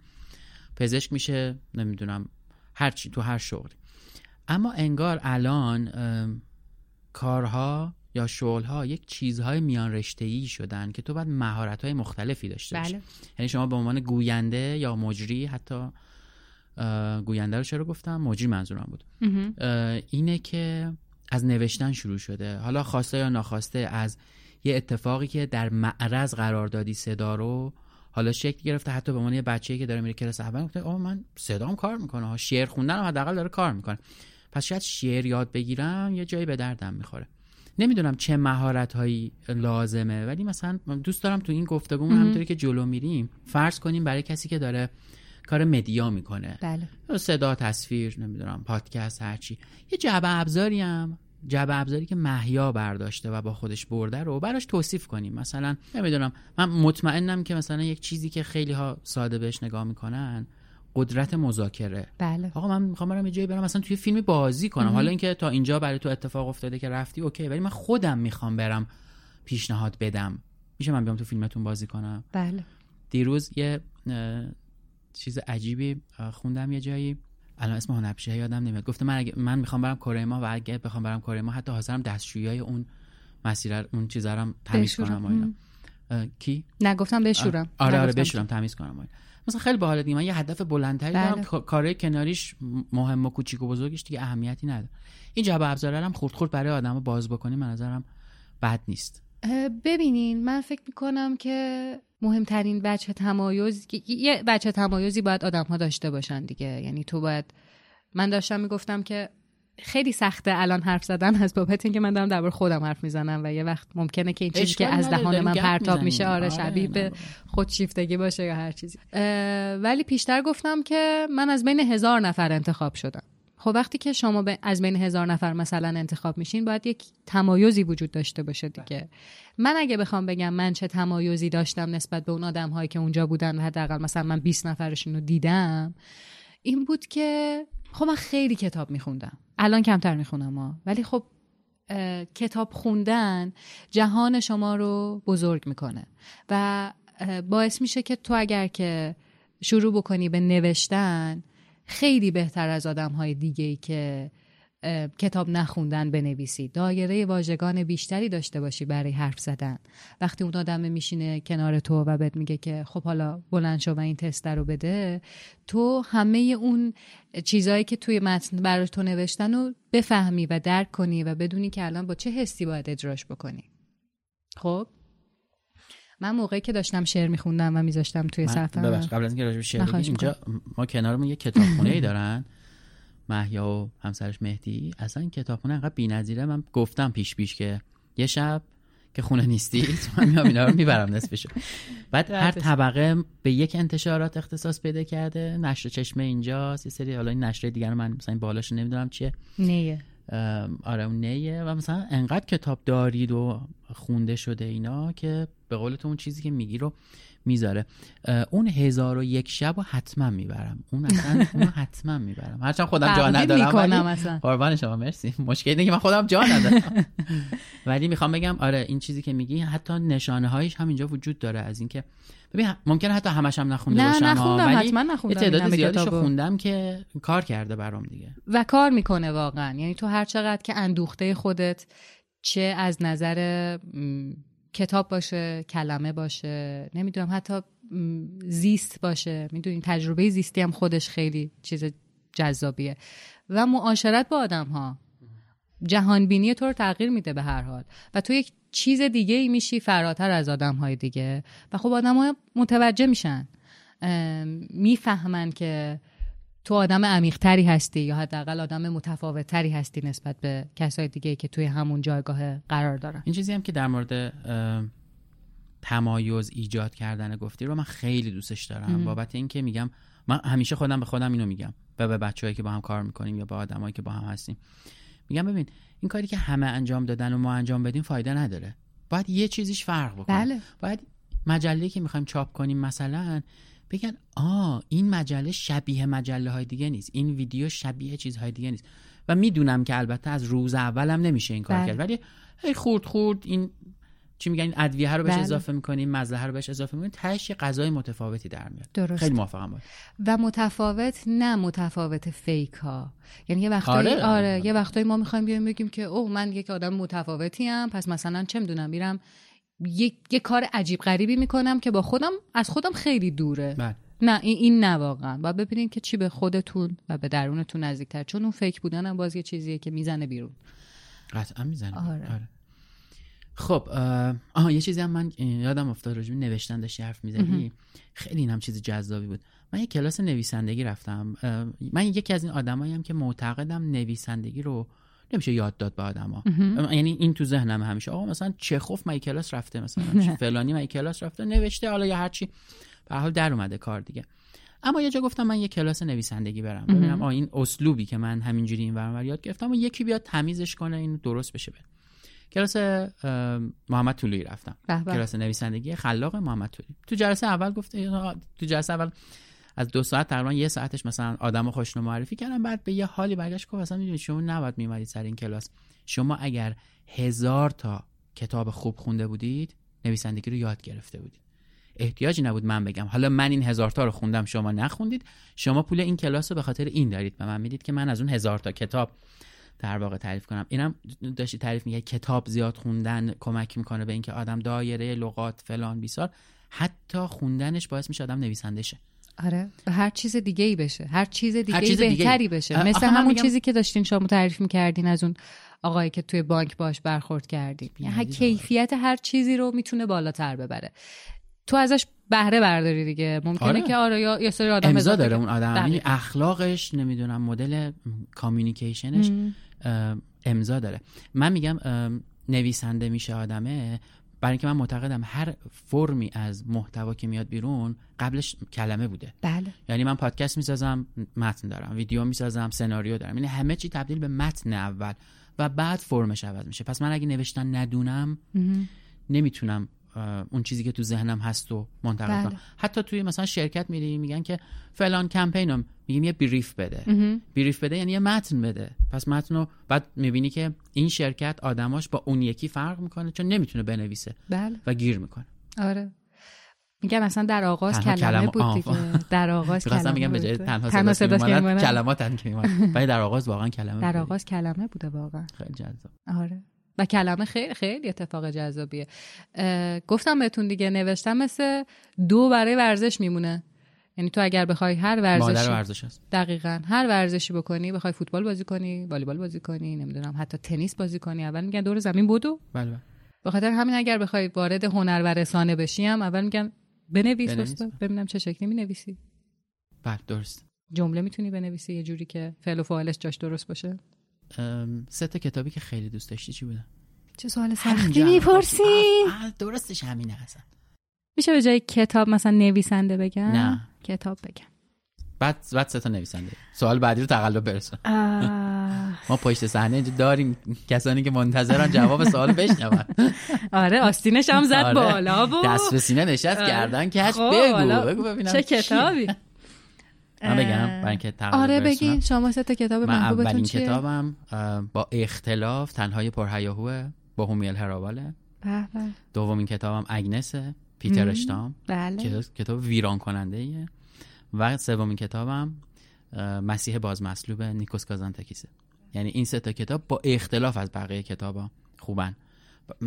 پزشک میشه، نمیدونم هر چی تو هر شغل. اما انگار الان کارها یا شغلها یک چیزهای میان رشته‌ای شدن که تو باید مهارت‌های مختلفی داشته باشی. بله. یعنی شما به عنوان گوینده یا مجری، حتی گوینده رو چرا گفتم، مجری منظورم بود، اینه که از نوشتن شروع شده، حالا خواسته یا ناخواسته، از یه اتفاقی که در معرض قرار دادی صدا رو، حالا شکل گرفته. حتی به من یه بچه‌ای که داره میره کلاس اول گفته آقا من صدام کار میکنه ها، شعر خوندن هم حداقل داره کار میکنه، پس شاید شعر یاد بگیرم یه جایی به دردم میخوره. نمیدونم چه مهارت‌هایی لازمه، ولی مثلا دوست دارم تو این گفتگومون همونطوری که جلو میریم فرض کنیم برای کسی که داره کار مدیا میکنه، بله، صدا، تصویر، نمیدونم پادکست، هرچی، یه جعبه ابزاری که محیا برداشته و با خودش برده رو براش توصیف کنیم. مثلا نمیدونم، من مطمئنم که مثلا یک چیزی که خیلی ها ساده بهش نگاه میکنن قدرت مذاکره. بله. آقا من میخوام برم یه جایی، برم مثلا توی فیلمی بازی کنم، حالا اینکه تا اینجا برای تو اتفاق افتاده که رفتی اوکی، ولی من خودم میخوام برم پیشنهاد بدم، میشه من بیام تو فیلمتون بازی کنم؟ بله. دیروز یه چیز عجیبی خوندم یه جایی، الان اسم هنرپیشه یادم نمیاد، گفته من میخوام برم کره ما و اگه بخوام برم کره ما حتی حاضرم دستشویی اون مسیر اون چیزا رو تمیز کنم. اینا کی؟ نه گفتم بشورم. آره بشورم، تمیز کنم اینا. مثلا خیلی باحال دیگه، من یه هدف بلندتری دارم، کارهای کناریش مهم و کوچیک و بزرگش دیگه اهمیتی نداره. این جعبه ابزارا هم خرد برای آدمو باز بکنی به نظرم بد نیست. ببینین من فکر میکنم که مهمترین بچه تمایزی باید آدم ها داشته باشن دیگه. یعنی تو باید، من داشتم میگفتم که خیلی سخته الان حرف زدن از بابت اینکه من دارم درباره خودم حرف میزنم و یه وقت ممکنه که این چیزی که از دهان من پرتاب میشه آره شبیه به خودشیفتگی باشه یا هر چیزی. ولی پیشتر گفتم که من از بین 1000 نفر انتخاب شدم. خب وقتی که شما از بین 1000 نفر مثلا انتخاب میشین باید یک تمایزی وجود داشته باشه دیگه. من اگه بخوام بگم من چه تمایزی داشتم نسبت به اون آدم هایی که اونجا بودن و حداقل مثلا من 20 نفرشون رو دیدم، این بود که خب من خیلی کتاب میخوندم، الان کمتر میخونم، ولی خب کتاب خوندن جهان شما رو بزرگ میکنه و باعث میشه که تو اگر که شروع بکنی به نوشتن خیلی بهتر از آدم‌های دیگه‌ای که کتاب نخوندن بنویسی، دایره واژگان بیشتری داشته باشی برای حرف زدن. وقتی اون آدم میشینه کنار تو و بهت میگه که خب حالا بلند شو و این تست رو بده، تو همه اون چیزایی که توی متن برای تو نوشتن رو بفهمی و درک کنی و بدونی که الان با چه حسی باید اجراش بکنی. خب من موقعی که داشتم شعر میخوندم و میذاشتم توی صفحه من، ببخش قبل از اینکه راجع به شعر بگیم، اینجا ما کنارمون یه کتابخونه‌ای دارن، محیا و همسرش مهدی. اصلا این کتابخونه انقدر بی‌نظیره، من گفتم پیش که یه شب که خونه نیستی من میام اینا رو میبرم نصفشو. بعد هر طبقه به یک انتشارات اختصاص پیدا کرده، نشر چشمه اینجاست، یه سری حالا این نشر دیگه رو من مثلا این بالاش نمیدونم چیه، نیه آره اون نیه، و مثلا انقدر کتاب دارید و خونده شده اینا که به قول تو اون چیزی که میگی رو میذاره. اون 1001 شب رو حتما میبرم، اون حتما میبرم، هرچند خودم جا ندارم. قربان شما، مرسی. مشکل اینه که من خودم جا ندارم، ولی میخوام بگم آره این چیزی که میگی حتی نشانه هایش هم اینجا وجود داره. از اینکه ببین ممکنه حتی همش هم نخونده باشم، ولی یه تعداد زیادیشو خوندم که کار کرده برام دیگه و کار میکنه واقعا. یعنی تو هر چقدر که اندوخته خودت، چه از نظر کتاب باشه، کلمه باشه، نمیدونم حتی زیست باشه، میدونین تجربه زیستی هم خودش خیلی چیز جذابیه، و معاشرت با آدم ها جهانبینی تو رو تغییر میده به هر حال، و تو یک چیز دیگه ای میشی فراتر از آدم های دیگه. و خب آدم ها متوجه میشن، میفهمن که تو آدم عمیق تری هستی یا حداقل آدم متفاوت تری هستی نسبت به کسای دیگه که توی همون جایگاه قرار دارن. این چیزی هم که در مورد تمایز ایجاد کردن گفتی رو من خیلی دوستش دارم، بابت این که میگم من همیشه خودم به خودم اینو میگم و به بچه‌هایی که با هم کار میکنیم یا با آدمایی که با هم هستیم میگم، ببین این کاری که همه انجام دادن و ما انجام بدیم فایده نداره، باید یه چیزیش فرق بکنه. بله. باید مجله‌ای که می‌خوایم چاپ کنیم مثلا بگن این مجله شبیه مجله های دیگه نیست، این ویدیو شبیه چیزهای دیگه نیست. و میدونم که البته از روز اولم نمیشه این کار کرد، ولی هی خورد این چی میگن، این ادویه رو بهش اضافه میکنین، مزه رو بهش اضافه میکنین، تهش یه غذای متفاوتی در میاد. خیلی موافقم باید. و متفاوت، نه متفاوت فیک ها. یعنی یه وقتایی یه وقتایی ما میخوایم بیایم بگیم که اوه من یک آدم متفاوتی ام، پس مثلا چه میدونم میرم یه کار عجیب غریبی میکنم که با خودم از خودم خیلی دوره. نه این نه، واقعا باید ببینین که چی به خودتون و به درونتون نزدیک‌تر، چون اون فیک بودن هم باز یه چیزیه که میزنه بیرون، قطعا میزنه. آره. خب یه چیزی هم من یادم افتاد، راجع به نوشتن داشتی حرف میزنی، خیلی اینم چیز جذابی بود. من یه کلاس نویسندگی رفتم، من یکی از این آدماییم که معتقدم نویسندگی رو نمیشه یاد داد به آدما. یعنی این تو ذهنم همیشه، آقا مثلا چخوف مای کلاس رفته، مثلا فلانی مای کلاس رفته نوشته، حالا یا هر چی به هر حال در اومده کار دیگه. اما یه جا گفتم من یه کلاس نویسندگی برم ببینم این اسلوبی که من همینجوری این ور اون یاد گرفتم و یکی بیاد تمیزش کنه این درست بشه. به کلاس محمد طولویی رفتم، کلاس نویسندگی خلاق محمد طولویی. تو جلسه اول از 2 ساعت تقریبا 1 ساعتش مثلا آدمو خوشنو معرفی کردم، بعد به یه حالی برگشت گفت مثلا میدونید شما نباید میومدید سر این کلاس، شما اگر 1000 تا کتاب خوب خونده بودید نویسندگی رو یاد گرفته بودید، احتیاجی نبود من بگم حالا من این 1000 تا رو خوندم شما نخوندید، شما پول این کلاس رو به خاطر این دارید به من میدید که من از اون 1000 تا کتاب در واقع تعریف کنم. اینم داشتی تعریف میگه کتاب زیاد خوندن کمک میکنه به اینکه آدم دایره لغات فلان بیسار، حتی خوندنش باعث میشه آدم نویسنده شه. آره، و هر چیز دیگه ای بشه، هر چیز بهتری بشه. مثلا همون چیزی که داشتین شما تعریف می‌کردین از اون آقایی که توی بانک باش برخورد کردین، یعنی کیفیت هر چیزی رو میتونه بالاتر ببره، تو ازش بهره برداری دیگه. ممکنه که یا سری آدم امضا داره اون آدم، یعنی اخلاقش، نمیدونم مدل کامیونیکیشنش امضا داره. من میگم نویسنده میشه آدمه برای اینکه من معتقدم هر فرمی از محتوا که میاد بیرون قبلش کلمه بوده. بله. یعنی من پادکست میسازم متن دارم، ویدیو میسازم سناریو دارم، یعنی همه چی تبدیل به متن اول و بعد فرمش عوض میشه. پس من اگه نوشتن ندونم نمیتونم اون چیزی که تو ذهنم هست رو منتقل کنم. بله. حتی توی مثلا شرکت میری میگن که فلان کمپینم، میگیم یه بریف بده. بریف بده یعنی یه متن بده. پس متن رو بعد میبینی که این شرکت آدماش با اون یکی فرق میکنه چون نمیتونه بنویسه. بله. و گیر میکنه. آره. میگم مثلا در آغاز کلمه بود دیگه. در آغاز کلمه بود. میگم به جای تنها صدا کلماتن که میمونه. ولی در آغاز واقعا کلمه. در آغاز کلمه بوده واقعا. خیلی جذاب. آره. و کلمه خیلی خیلی اتفاق جذابیه. گفتم بهتون دیگه، نوشتم مثل دو برای ورزش میمونه. یعنی تو اگر بخوای هر ورزشی، مادر ورزش است. دقیقاً هر ورزشی بکنی، بخوای فوتبال بازی کنی، والیبال بازی کنی، نمیدونم حتی تنیس بازی کنی، اول میگن دور زمین بدو. بله. به خاطر همین اگر بخوای وارد هنر و رسانه بشی هم اول میگن بنویس استاد، ببینم چه شکلی مینویسی. بله درست. جمله میتونی بنویسی یه جوری که فعل و فاعلش جاش درست باشه. سه تا کتابی که خیلی دوست داشتی چی بودن؟ چه سوال سختی میپرسی؟ درستش همینه اصلا. میشه به جای کتاب مثلا نویسنده بگم؟ نه. کتاب بگم. بعد سه تا نویسنده. سوال بعدی رو تقلب برسون. ما پشت صحنه اینجا داریم کسانی که منتظرن جواب سوال بشنون. آره آستینش هم زد بالا و دست به سینه نشست گردن کش. بگو ببینم چه کتابی. من بگم برای اینکه تقریبا آره بگین شما سه تا کتاب محبوبتون چیه؟ من اولین کتابم با اختلاف تنهای پرهیاهوه با هومیل هراواله. به به. دومین کتابم اگنسه پیتر اشتام. بله. کتاب ویران کننده ایه. و سومین کتابم مسیح بازمسلوب نیکوس کازانتاکیسه. یعنی این سه تا کتاب با اختلاف از بقیه کتابا خوبن.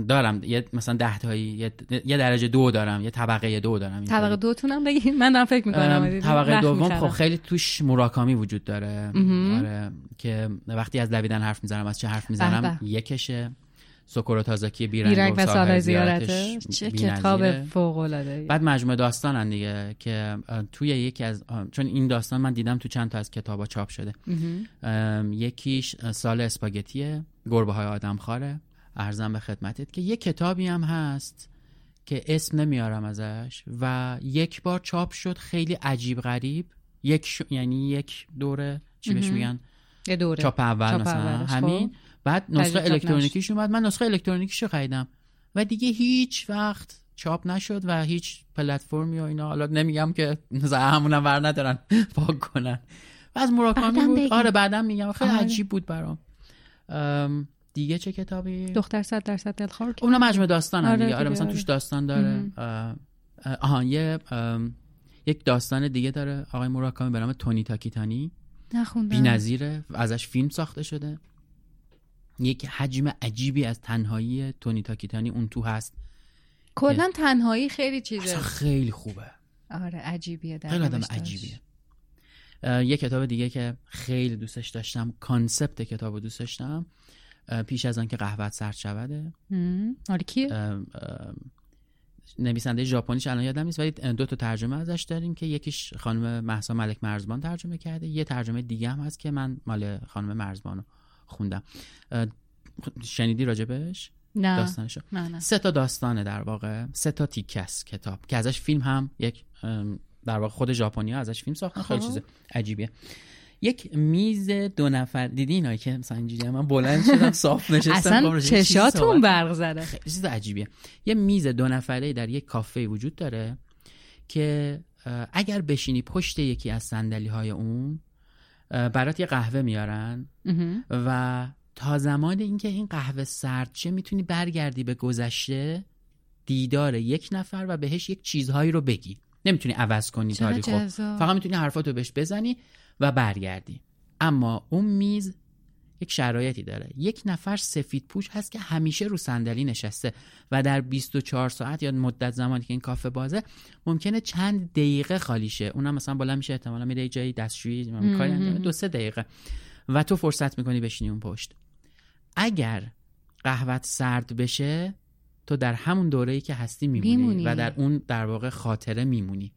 دارم یه مثلا 10 تایی یه درجه 2 دارم، یه طبقه 2 دارم. طبقه 2 تونم بگید من دارم فکر می‌کنم. طبقه دوم خب خیلی توش موراکامی وجود داره. آره که وقتی از دویدن حرف می‌زنم از چه حرف می‌زنم یکشه. سوکورو تازاکی بیرنگ و سال‌های زیارتش چه کتاب فوق‌العاده. بعد مجموعه داستانن دیگه که توی یکی از چون این داستان من دیدم تو چند تا از کتابا چاپ شده. یکیش سال اسپاگتیه، گربه‌های آدمخواره. عرضم به خدمتت که یک کتابی هم هست که اسم نمیارم ازش و یک بار چاپ شد خیلی عجیب غریب یعنی یک دوره چی بهش میگن دوره. چاپ اول مثلا همین. بعد نسخه الکترونیکیش اومد، من نسخه الکترونیکیش رو خریدم و دیگه هیچ وقت چاپ نشد و هیچ پلتفرمی و اینا، حالا نمیگم که همونم ور ندارن پاک کنن. و از موراکامی بود بگیم. آره بعدم میگم خیلی عجیب بود برام. دیگه چه کتابی؟ دختر 100% دلخور. اونم مجموعه داستان هم دیگه. آره مثلا توش داستان داره. یک داستان دیگه داره آقای موراکامی به نام تونی تاکیتانی. نخوندم. بی‌نظیره، ازش فیلم ساخته شده. یک حجم عجیبی از تنهایی تونی تاکیتانی اون تو هست. کلاً تنهایی خیلی چیزه. خیلی خوبه. آره عجیبیه در. خیلی آدم عجیبیه. یک کتاب دیگه که خیلی دوستش داشتم، کانسپت کتابو دوست داشتم. پیش از آن که قهوه‌ات سرد شود. آره کیه؟ نویسنده ژاپنیش الان یادم نیست ولی دو تا ترجمه ازش داریم که یکیش خانم مهسا ملک مرزبان ترجمه کرده، یه ترجمه دیگه هم هست که من مال خانم مرزبانو خوندم. شنیدی راجبش؟ نه. داستانشو. نه. سه تا داستانه در واقع، سه تا تیکه است کتاب که ازش فیلم هم یک در واقع خود ژاپنی‌ها ازش فیلم ساختن. خیلی چیز عجیبیه. یک میز دو نفر دیدی اینایی که مثلا اینجوری من بلند شدم صاف نشستم اصلا چشاتون برق زده. خیلی چیز عجیبیه. یه میز دو نفره در یک کافه وجود داره که اگر بشینی پشت یکی از صندلی‌های اون برات یه قهوه میارن و تا زمان اینکه این قهوه سرد شه میتونی برگردی به گذشته دیدار یک نفر و بهش یک چیزهایی رو بگی. نمیتونی عوض کنی تاریخو، فقط میتونی حرفاتو بهش بزنی و برگردی. اما اون میز یک شرایطی داره، یک نفر سفید پوش هست که همیشه رو صندلی نشسته و در 24 ساعت یا مدت زمانی که این کافه بازه ممکنه چند دقیقه خالی شه. اونم مثلا بالا میشه، احتمالا میره یه جایی دستشویی کاری انجام 2-3 دقیقه و تو فرصت میکنی بشینی اون پشت. اگر قهوه‌ت سرد بشه تو در همون دوره‌ای که هستی میمونی و در اون در واقع خاطره میمونی.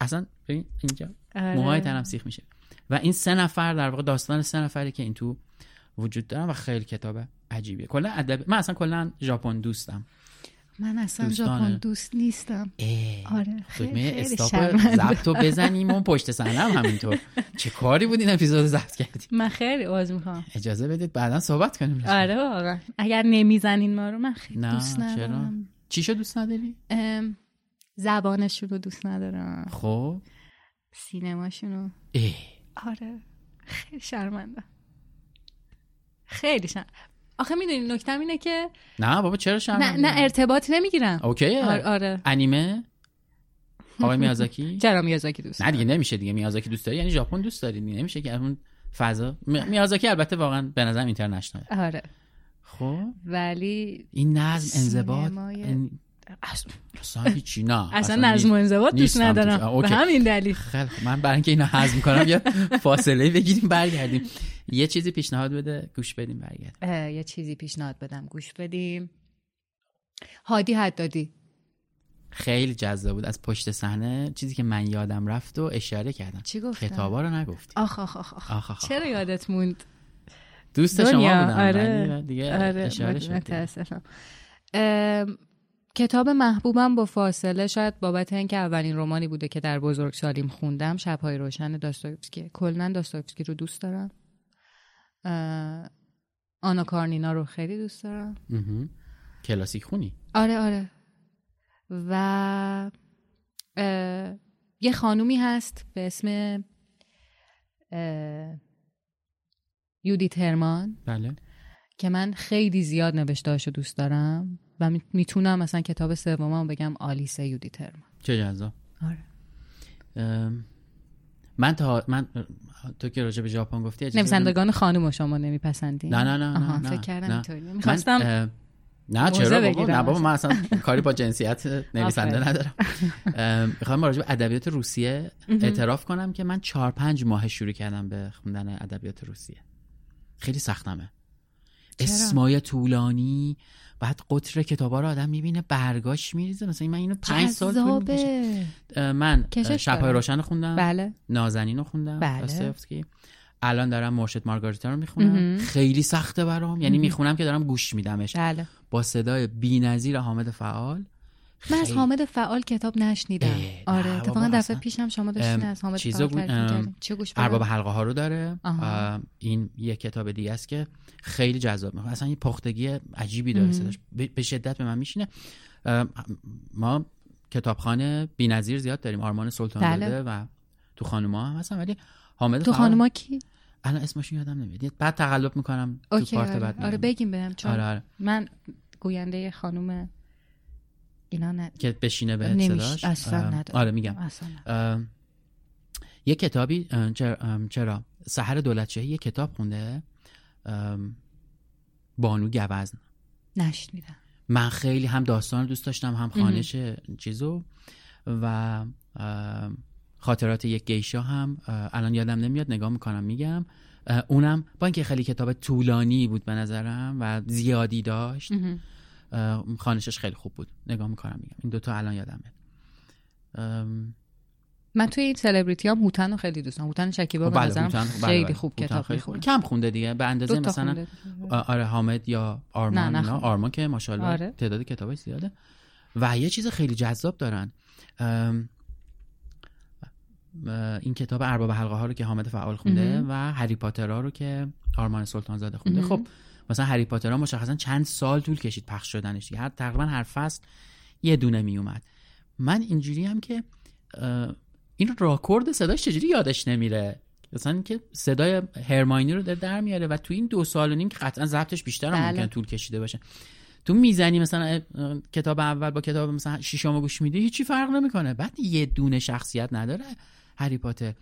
اصلا ببین اینجا موهای تنم سیخ میشه. و این سه نفر در واقع داستان سه نفری که این تو وجود دارن و خیلی کتاب عجیبیه. کلا ادب، من اصلا کلا ژاپن دوستم. من اصلا ژاپن دوست نیستم. آره خیلی استاپ ضبطو بزنیم اون پشت صحنه هم همینطور. چه کاری بود این اپیزود ضبط کردی؟ من خیلی عذر میخوام. اجازه بدید بعدا صحبت کنیم لطفا. آره واقعا اگر نمیزنین ما رو من خیلی دوست ندارم. چیشو دوست نداری؟ زبانشون رو دوست ندارم. خب سینماشونو. آره خیلی شرمنده. خیلی آخه میدونی نکتم اینه که نه بابا چرا شرمنده؟ نه ارتباط نمیگیرم. اوکی. آره. انیمه آقای میازاکی؟ چرا میازاکی دوست دارم؟ نه دیگه نمیشه دیگه. میازاکی دوست داری یعنی ژاپن دوست داری، نمیشه که اون فضا. میازاکی البته واقعا به نظرم اینترنشنال. آره خب ولی این نظم انضباط اصلا چی نه، اصلا نظم و انضباط دوست ندارم به همین دلیل. خیلی من برای اینکه اینو هضم کنم یه فاصله بگیریم برگردیم. یه چیزی پیشنهاد بده گوش بدیم برگردیم. یه چیزی پیشنهاد بدم گوش بدیم. هادی حدادی خیلی جذاب بود. از پشت صحنه چیزی که من یادم رفت و اشاره کردم. چی گفتم؟ خطابا رو نگفت. آخ آخ آخ, آخ. آخ, آخ. چرا یادت موند؟ دوست شما بودم. آره دیگه آره. اشاره شد. متاسفم. کتاب محبوبم با فاصله، شاید بابت اینکه اولین رمانی بوده که در بزرگسالیم خوندم، شب‌های روشن داستایفسکی. کلاً داستایفسکی رو دوست دارم. آنا کارنینا رو خیلی دوست دارم. کلاسیک خونی؟ آره آره. و یه خانومی هست به اسم یودیت هرمان. بله. که من خیلی زیاد نوشته‌هاشو دوست دارم و میتونم مثلا کتاب سومم بگم آلیسه یودیت هرمان. چه جذاب. آره. من تو که راجع به ژاپن گفتی نویسندگان خانوم شما نمیپسندین؟ نه نه نه نه, نه فکر کردم اینطوری. می‌خواستم نه چرا بابا، نه بابا من اصلا کاری با جنسیت نویسنده ندارم. میخوام راجع به ادبیات روسیه اعتراف کنم که من 4-5 ماه شروع کردم به خوندن ادبیات روسیه. خیلی سختمه. اسمای طولانی، بعد قطر کتابا رو آدم میبینه برگاش میریزه. مثلا من اینو 5 سال طول کشید. من شب‌های روشن رو خوندم. بله. نازنین رو خوندم. داستایفسکی. الان دارم مرشد مارگاریتا رو میخونم. خیلی سخته برام، یعنی میخونم که دارم گوش میدمش. بله. با صدای بی‌نظیر حامد فعال. من از حامد فعال کتاب نشنیدم. آره اتفاقا دفعه پیشم شما داشتین از حامد فعال تعریف کردین. ارباب حلقه ها رو داره. این یه کتاب دیگه است که خیلی جذاب میخونه. اصلا یه پختگی عجیبی داره صداش. به شدت به من میشینه. ما کتابخانه بی‌نظیر زیاد داریم. آرمان سلطان‌زاده و تو خانوما هم هستن، ولی حامد تو خانوما کی؟ الان اسمشون یادم نمیاد. بعد تقلب میکنم تو پارت بعد. آره بگیم بهم چون آره. من گوینده خانم اینا نه که بشینه به صداش اصلا ندارم. آره میگم اصلا یه کتابی چرا سحر دولتشاهی یه کتاب خونده بانو گوزن. نشنیدم. من خیلی هم داستان رو دوست داشتم، هم خوانش چیزو و خاطرات یک گیشا هم الان یادم نمیاد، نگاه میکنم میگم. اونم با اینکه خیلی کتاب طولانی بود به نظرم و زیادی داشت، خوانشش خیلی خوب بود، نگاه میکنم میگم. این دوتا الان یادم میاد. من توی این سلبریتی ها هوتن رو خیلی دوست دارم. هوتن شکیبا به نظرم خیلی خوب کتاب میخونه. کم خونده دیگه به اندازه مثلا آره حامد یا آرمان. آرمان که ماشاءالله آره. تعداد کتاباش زیاده و یه چیز خیلی جذاب دارن. این کتاب ارباب حلقه ها رو که حامد فعال خونده و هری پاترها رو که آرمان سلطانزاده خونده. خب مثلا هری پاترها مشخصا چند سال طول کشید پخش شدنش دیگه. تقریبا هر فصل یه دونه می اومد. من اینجوری هم که این راکورد صداش چجوری یادش نمیره، مثلا که صدای هرماینی رو در میاره و تو این 2.5 سال که قطعا ضبطش بیشتر هم ممکنه طول کشیده باشه. تو میزنی مثلا کتاب اول با کتاب مثلا ششم گوش میدی هیچی فرق نمیکنه. بعد یه دونه شخصیت نداره هری پاتر،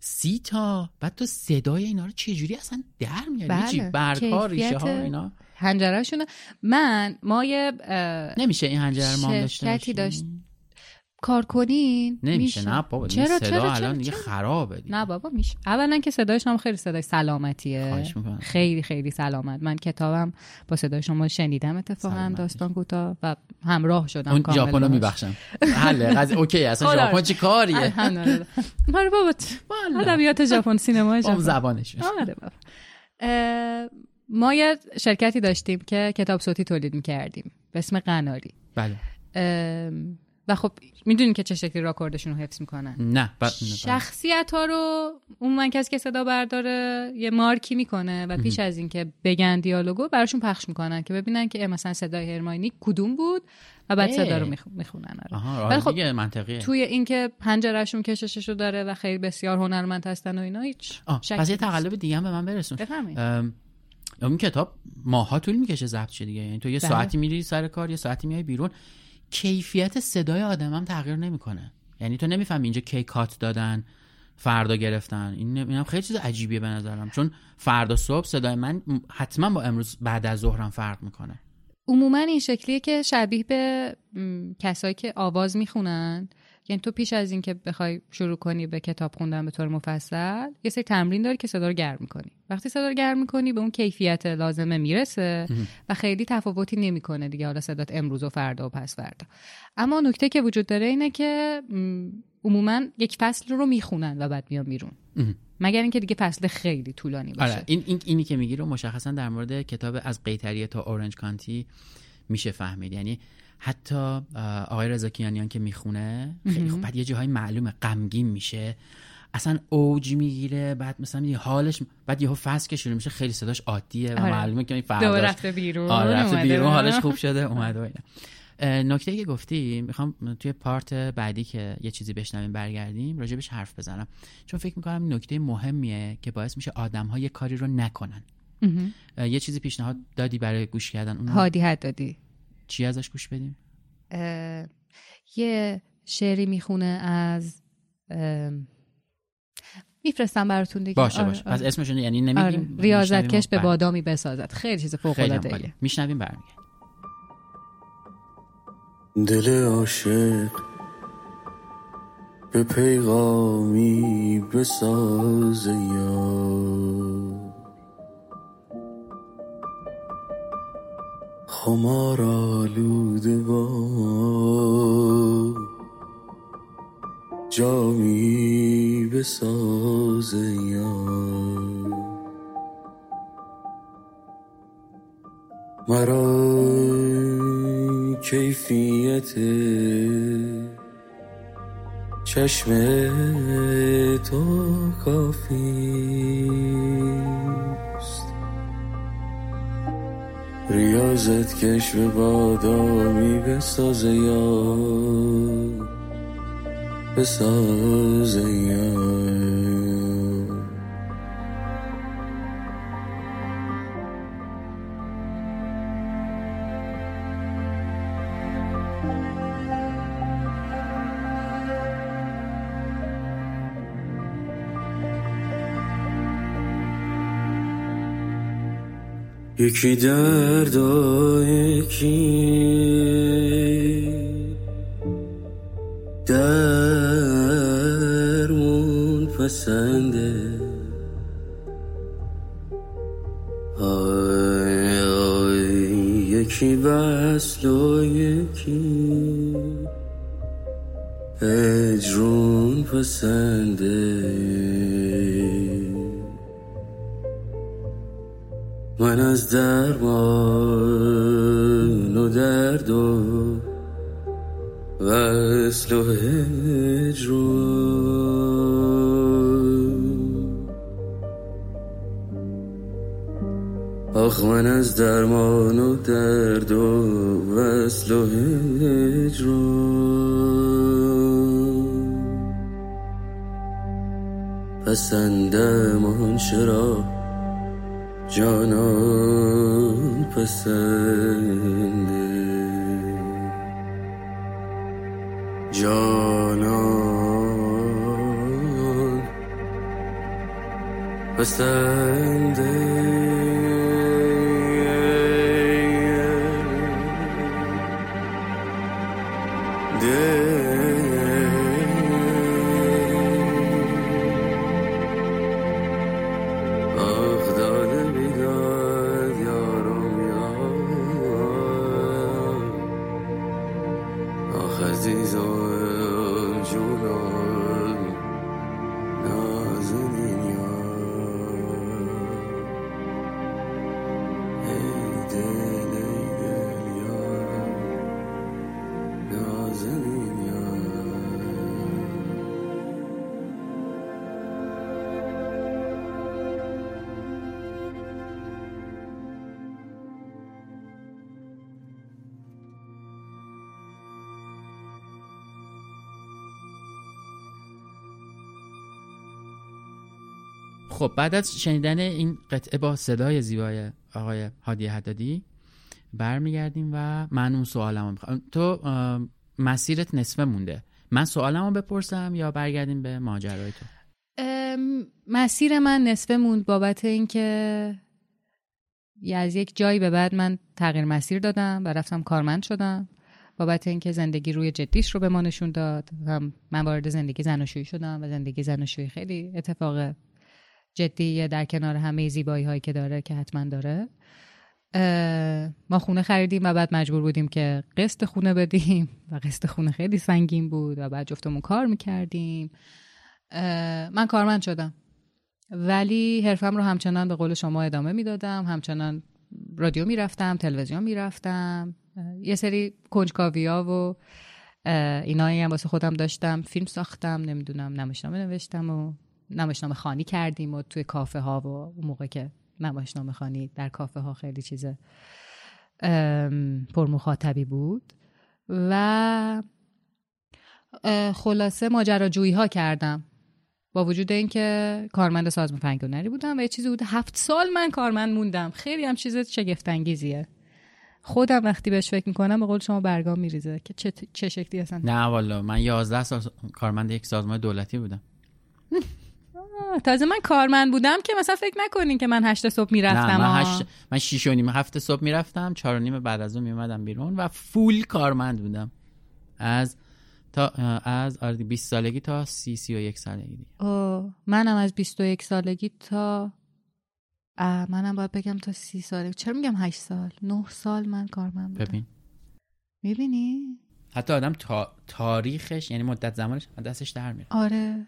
30 تا. بعد تو صدای اینا رو چجوری اصلا در میاری؟ چی برگ‌ها، ریشه ها، اینا هنجرهشون. ما یه نمیشه این هنجره ما داشته داشت کار کنین نمیشه. نه بابا صدا الان دیگه خرابه دیگه. نه بابا میشه. اولا که صدای شما خیلی صدای سلامتیه، خیلی خیلی سلامت. من کتابم با صدای شما شنیدم اتفاقا داستان کوتاه و همراه شدم اون کاملا. ژاپنو میبخشم. حله قضیه اوکی. اصلا ژاپن چی کاریه؟ آره بابا ادبیات ژاپن، سینما ژاپن، زبانش. آره بابا ما یه شرکتی داشتیم که کتاب صوتی تولید می‌کردیم به اسم قناری. بله. و خب میدونین که چه شکلی راکوردشون رو حفظ میکنن. نه شخصیت ها رو اون من کسی که صدا برداره یه مارکی میکنه و پیش از این که بگن دیالوگو براشون پخش میکنن که ببینن که مثلا صدای هرماینی کدوم بود و بعد صدا رو میخونن. ولی خب منطقیه توی این که پنجرهشون کششش رو داره و خیلی بسیار هنرمند هستن و اینا. هیچ پس یه تقلب دیگه هم به من برسون. بفهمید اون کتاب ماها طول میکشه ضبط شه دیگه. یعنی تو یه ساعتی میری سر کار، یه ساعتی میای بیرون. کیفیت صدای آدمم تغییر نمیکنه. یعنی تو نمیفهمی اینجا کی کات دادن فردا گرفتن. اینم خیلی چیز عجیبیه به نظرم، چون فردا صبح صدای من حتما با امروز بعد از ظهرم فرق میکنه. عموما این شکلیه که شبیه به کسایی که آواز میخونن، یعنی تو پیش از این که بخوای شروع کنی به کتاب خوندن به طور مفصل یه سری تمرین داری که صدا رو گرم می‌کنی. وقتی صدا رو گرم می‌کنی به اون کیفیت لازمه میرسه و خیلی تفاوتی نمی‌کنه دیگه، حالا صدات امروز و فردا و پس فردا. اما نکته که وجود داره اینه که عموما یک فصل رو میخونن و بعد میان بیرون، مگر اینکه دیگه فصل خیلی طولانی باشه. آره اینی که میگی رو مشخصا در مورد کتاب از قیطریه تا اورنج کانتی میشه فهمید. یعنی حتی آقای رضاکیانیان که میخونه خیلی خوب، بعد یه جاهای معلومه غمگین میشه، اصلا اوج میگیره، بعد مثلا میگه حالش، بعد یهو فصل که شروع میشه خیلی صداش عادیه و معلومه که این فرداش رفته بیرون، رفته بیرون، حالش خوب شده اومده. اینا نکته که گفتی میخوام توی پارت بعدی که یه چیزی بشنویم برگردیم راجبش حرف بزنم، چون فکر میکنم نکته مهمیه که باعث میشه آدم‌ها یه کاری رو نکنن. یه چیزی پیشنهاد دادی برای گوش کردن، اون هادی حدادی چی ازش گوش بدیم؟ یه شعری میخونه از میفرستم براتون دیگه. باشه باشه. از اسمشون یعنی نمیگیم. ریاضتکش به بادامی بسازد. خیلی چیز فوق‌العاده‌ایه. میشنویم برمیگردیم. دل عاشق به پیغامی بساز یاد خمار آلوده با جامی بساز یاد مرا کیفیت چشم تو کافیست ریاضت کش به بادامی بساز یاد بساز یاد یکی درد و یکی درمون پسنده آی آی یکی وصل و یکی هجرون پسنده من از درمان و درد و وصل و هجران آخ من از درمان و درد و وصل و هجران پسندم آن شراب جانان پسنده جانان پسنده خب بعد از شنیدن این قطعه با صدای زیبای آقای هادی حدادی برمیگردیم و من اون سوالمو میخوام. تو مسیرت نصفه مونده، من سوالمو بپرسم یا برگردیم به ماجرای تو؟ مسیر من نصفه موند بابت اینکه از یک جایی به بعد من تغییر مسیر دادم و رفتم کارمند شدم، بابت اینکه زندگی روی جدیش رو به ما نشون داد. من وارد زندگی زناشویی شدم و زندگی زناشویی خیلی اتفاق جدیه در کنار همه زیبایی‌هایی که داره که حتما داره. ما خونه خریدیم و بعد مجبور بودیم که قسط خونه بدیم و قسط خونه خیلی سنگین بود و بعد جفتمون کار میکردیم. من کارمند شدم ولی حرفم رو همچنان به قول شما ادامه میدادم، همچنان رادیو میرفتم، تلویزیون میرفتم، یه سری کنجکاوی‌ها و اینایی هم واسه خودم داشتم. فیلم ساختم، نمیدونم، نمایشنامه نوشتم و نمایشنامه خوانی کردیم و توی کافه ها و اون موقع که نمایشنامه خوانی در کافه ها خیلی چیز پر مخاطبی بود و خلاصه ماجراجویی ها کردم با وجود اینکه کارمند سازمان فنگونری بودم و یه چیزی بود 7 سال من کارمند موندم. خیلی هم چیز شگفت انگیزیه، خودم وقتی بهش فکر میکنم به قول شما برگام میریزه که چه شکلی هستن. نه والا من 11 سال کارمند یک سازمان دولتی بودم. تازه من کارمند بودم که مثلا فکر نکنین که من 8 صبح میرفتم. من 6:30 7 صبح میرفتم، 4:30 بعد از اون میومدم بیرون و فول کارمند بودم از 20 سالگی تا 31 سالگی دیگه. منم از 21 سالگی تا منم باید بگم تا 30 سالگی. چرا میگم 8 سال؟ 9 سال من کارمند بودم. ببین میبینی؟ حتی آدم تاریخش یعنی مدت زمانش دستش در میره. آره.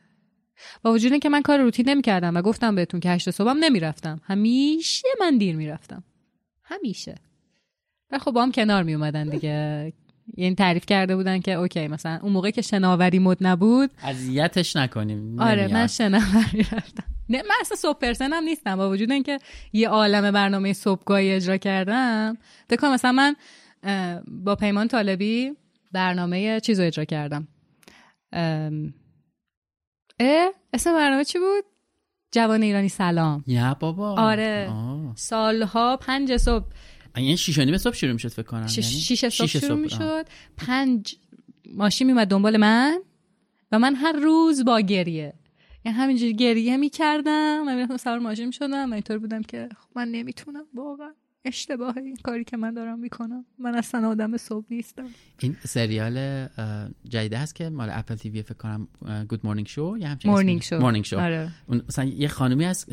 با وجود اینکه من کار روتین نمی‌کردم و گفتم بهتون که 8 صبحم نمیرفتم. همیشه من دیر میرفتم. همیشه. و خب با هم کنار می اومدن دیگه. یعنی تعریف کرده بودن که اوکی مثلا اون موقع که شناوری مد نبود اذیتش نکنیم. آره من شناوری رفتم. نه من اصلا صبح پرسنم نیستم، با وجود اینکه یه عالمه برنامه صبحگاهی اجرا کردم. بکنم مثلا من با پیمان طالبی برنامه چیزو اجرا کردم. اسم برنامه چی بود؟ جوان ایرانی سلام. یا بابا. آره. سالها 5 صبح. این 6:30 شروع میشد فکر کنم. 6 صبح شروع میشد. 5 ماشین میومد دنبال من و من هر روز با گریه، یعنی همینجوری گریه میکردم. من میرفتم سوار ماشین میشدم و اینطور بودم که من نمیتونم، واقعا اشتباهه این کاری که من دارم میکنم، من اصلا آدم صبح نیستم. این سریال جدید هست که مال اپل تیوی فکر کنم، گود مورنینگ شو یا همچین مورنینگ شو. آره. اون مثلا یه خانومی از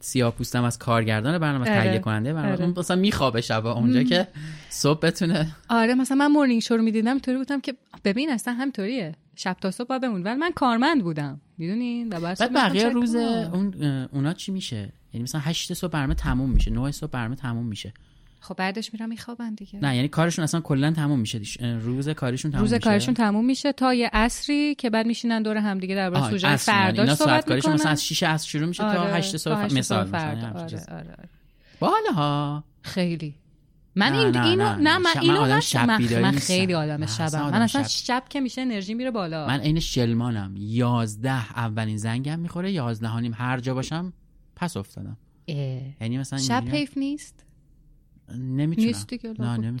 سیاه‌پوستم از کارگردان برنامه، آره. تهیه کننده برنامه. آره. اون مثلا میخوابه شبا اونجا که صبح بتونه. آره مثلا من مورنینگ شو رو میدیدم اینطوری بودم که ببین اصلا همطوریه، شب تا صبح بمون، ولی من کارمند بودم میدونین. بعد بقیه روز اونا چی میشه؟ یعنی مثلا 8 صبح برنامه تموم میشه، 9 صبح برنامه تموم میشه، خب بعدش میرن میخوابن دیگه. نه یعنی کارشون اصلا کلا تموم میشه، روز کارشون تموم میشه تا یه عصری که بعد میشینن دور هم دیگه درباره سوژه فردا صحبت میکنن. مثلا از 6 عصر شروع میشه تا 8 صبح مثلا. باحاله خیلی. من من خیلی آدم شبم. من اصلا شب که میشه انرژی میره بالا. من عین شلمانم، 11 اولین زنگم میخوره، 11:30 هر جا باشم پس افتادم. یعنی مثلا شب حیف نیست. نمیتونم.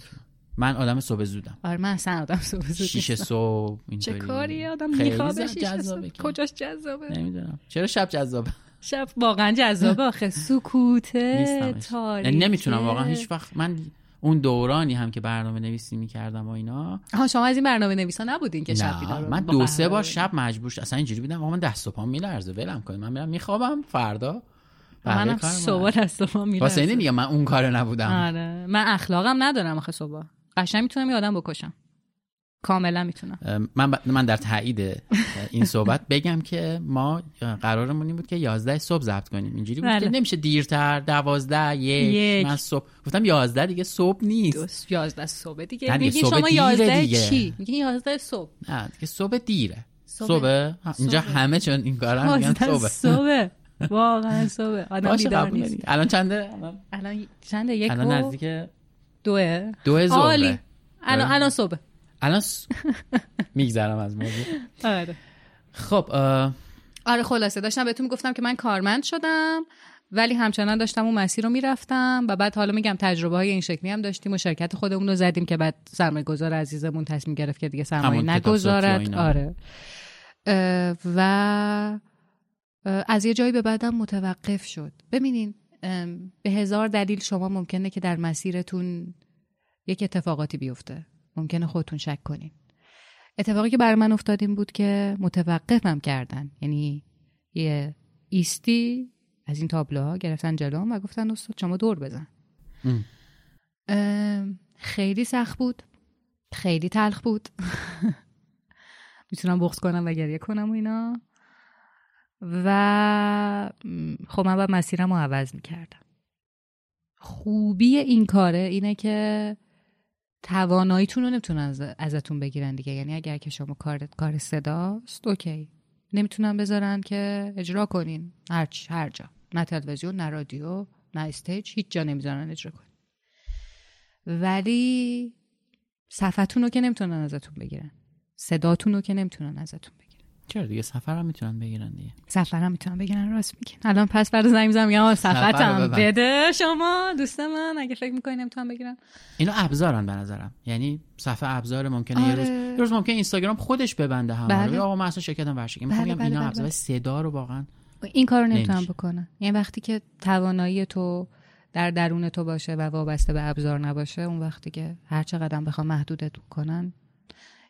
من آدم صبح زودم. آره من اصلا آدم صبح زودم. 6 صبح اینطوری. چه کاری آدم میخوابه 6 صبح؟ کجاش جذابه؟ نمیدونم. چرا شب جذابه؟ شب واقعا جذابه آخه، سکوته، تاریکی. نمیتونم واقعا هیچ وقت. من اون دورانی هم که برنامه نویسی میکردم و اینا. شما از این برنامه نویسا نبودین که شب بیدار؟ من 2-3 بار شب مجبور شدم. اصلا اینجوری بودم آقا من دست و پام میلرزه، ولم کن، من میرم میخوابم فردا. منم صبح دست و پام میلرزه. واسه این میگم من اون کارو نبودم. آره من اخلاقم ندارم آخه، صبح قشنگ میتونم یه آدم بکشم، کاملا میتونم. من در تایید این صحبت بگم که ما قرارمون این بود که 11 صبح ضبط کنیم. اینجوری بود که نمیشه دیرتر، 12 1. من صبح گفتم 11 دیگه صبح نیست، 11 صبح دیگه. میگین شما 11 چی؟ میگین 11 صبح. نه دیگه صبح دیره، صبح اینجا همه چون این کارا میگن صبح. واقعا صبح آدم بیدار نیست. الان چنده؟ الان 1 الان نزدیک 2 ظهر. الان صبح. الان میگذرم از موضوع. آره خب آره خلاصه داشتم بهتون میگفتم که من کارمند شدم ولی همچنان داشتم اون مسیر رو میرفتم و بعد حالا میگم تجربه های این شکلی هم داشتیم و شرکت خودمون رو زدیم که بعد سرمایه‌گذار عزیزمون تصمیم گرفت که دیگه سرمایه نگذارد. آره. و از یه جایی به بعدم متوقف شد. ببینین به هزار دلیل شما ممکنه که در مسیرتون یک اتفاقاتی بیفته، ممکنه خودتون شک کنین. اتفاقی که برای من افتاد این بود که متوقفم کردن، یعنی یه ایستی از این تابلوها گرفتن جلوم و گفتن استاد شما دور بزن. خیلی سخت بود، خیلی تلخ بود. میتونم بغض کنم و گریه کنم و اینا، و خب من باید مسیرم رو عوض میکردم. خوبی این کاره اینه که تواناییتون رو نمیتونن ازتون بگیرن دیگه، یعنی اگر که شما کار صداست اوکی، نمیتونن بذارن که اجرا کنین هر جا، نه تلویزیون نه رادیو نه استیج، هیچ جا نمیذارن اجرا کنین، ولی صفتون رو که نمیتونن ازتون بگیرن، صداتون رو که نمیتونن ازتون بگیرن. چرا دیگه سفرم میتونن بگیرن دیگه. سفرم میتونن بگیرن، راست میگین. الان پس برای زنگ میزنم میگم سفرتم بده شما دوست من، اگه فکر میکنین نمیتونن بگیرن. اینا ابزارن به نظرم، یعنی صفحه ابزار ممکنه. آره. یه روز ممکنه اینستاگرام خودش ببنده همون رو. آقا من اصلا شرکتم ورشگی میگم اینا ابزار صدا رو واقعا این کارو نمیتونن بکنن. یعنی وقتی که توانایی تو در درون تو باشه و وابسته به ابزار نباشه، اون وقتی که هر چه قدم بخوام محدودت کنن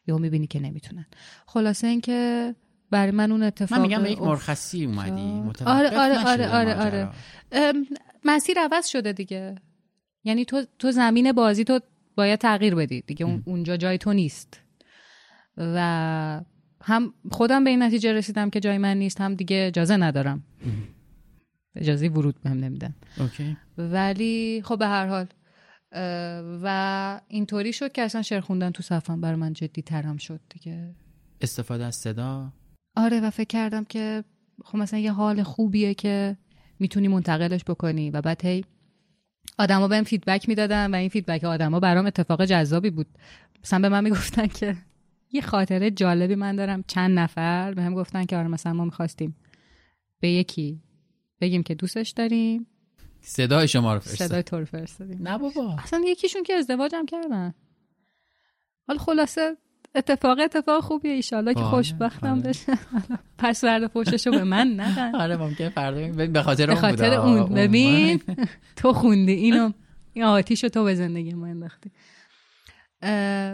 یا میبینی که نمیتونن. خلاصه این که برای من اون اتفاق، من میگم یک مرخصی اومدی، متوقف نشدی. آره. مسیر عوض شده دیگه، یعنی تو زمین بازی تو باید تغییر بدی دیگه، اونجا جای تو نیست. و هم خودم به این نتیجه رسیدم که جای من نیست، هم دیگه اجازه ندارم، اجازه ورود بهم نمیدن. اوکی. ولی خب به هر حال و اینطوری شد که اصلا شعر خوندن تو صفم برای من جدی ترم شد دیگه، استفاده از صدا. آره. و فکر کردم که خب مثلا یه حال خوبیه که میتونی منتقلش بکنی و بعد هی آدما بهم فیدبک میدادن و این فیدبک آدما برام اتفاق جذابی بود. مثلا به من میگفتن که یه خاطره جالبی من دارم، چند نفر بهم گفتن که آره مثلا ما میخواستیم به یکی بگیم که دوستش داریم، صدای شما رو فرستادیم، صدای تو رو فرستادیم. نه بابا، اصلا یکیشون که ازدواجم کردن. حال خلاصه اتفاق خوبیه، ایشالله که خوشبختم بشه. پس فردا پوششو به من ندن. آره ممکنه فردا به خاطر اون بود. ببین تو خوندی اینو، این آتیشو تو به زندگی ما انداختی.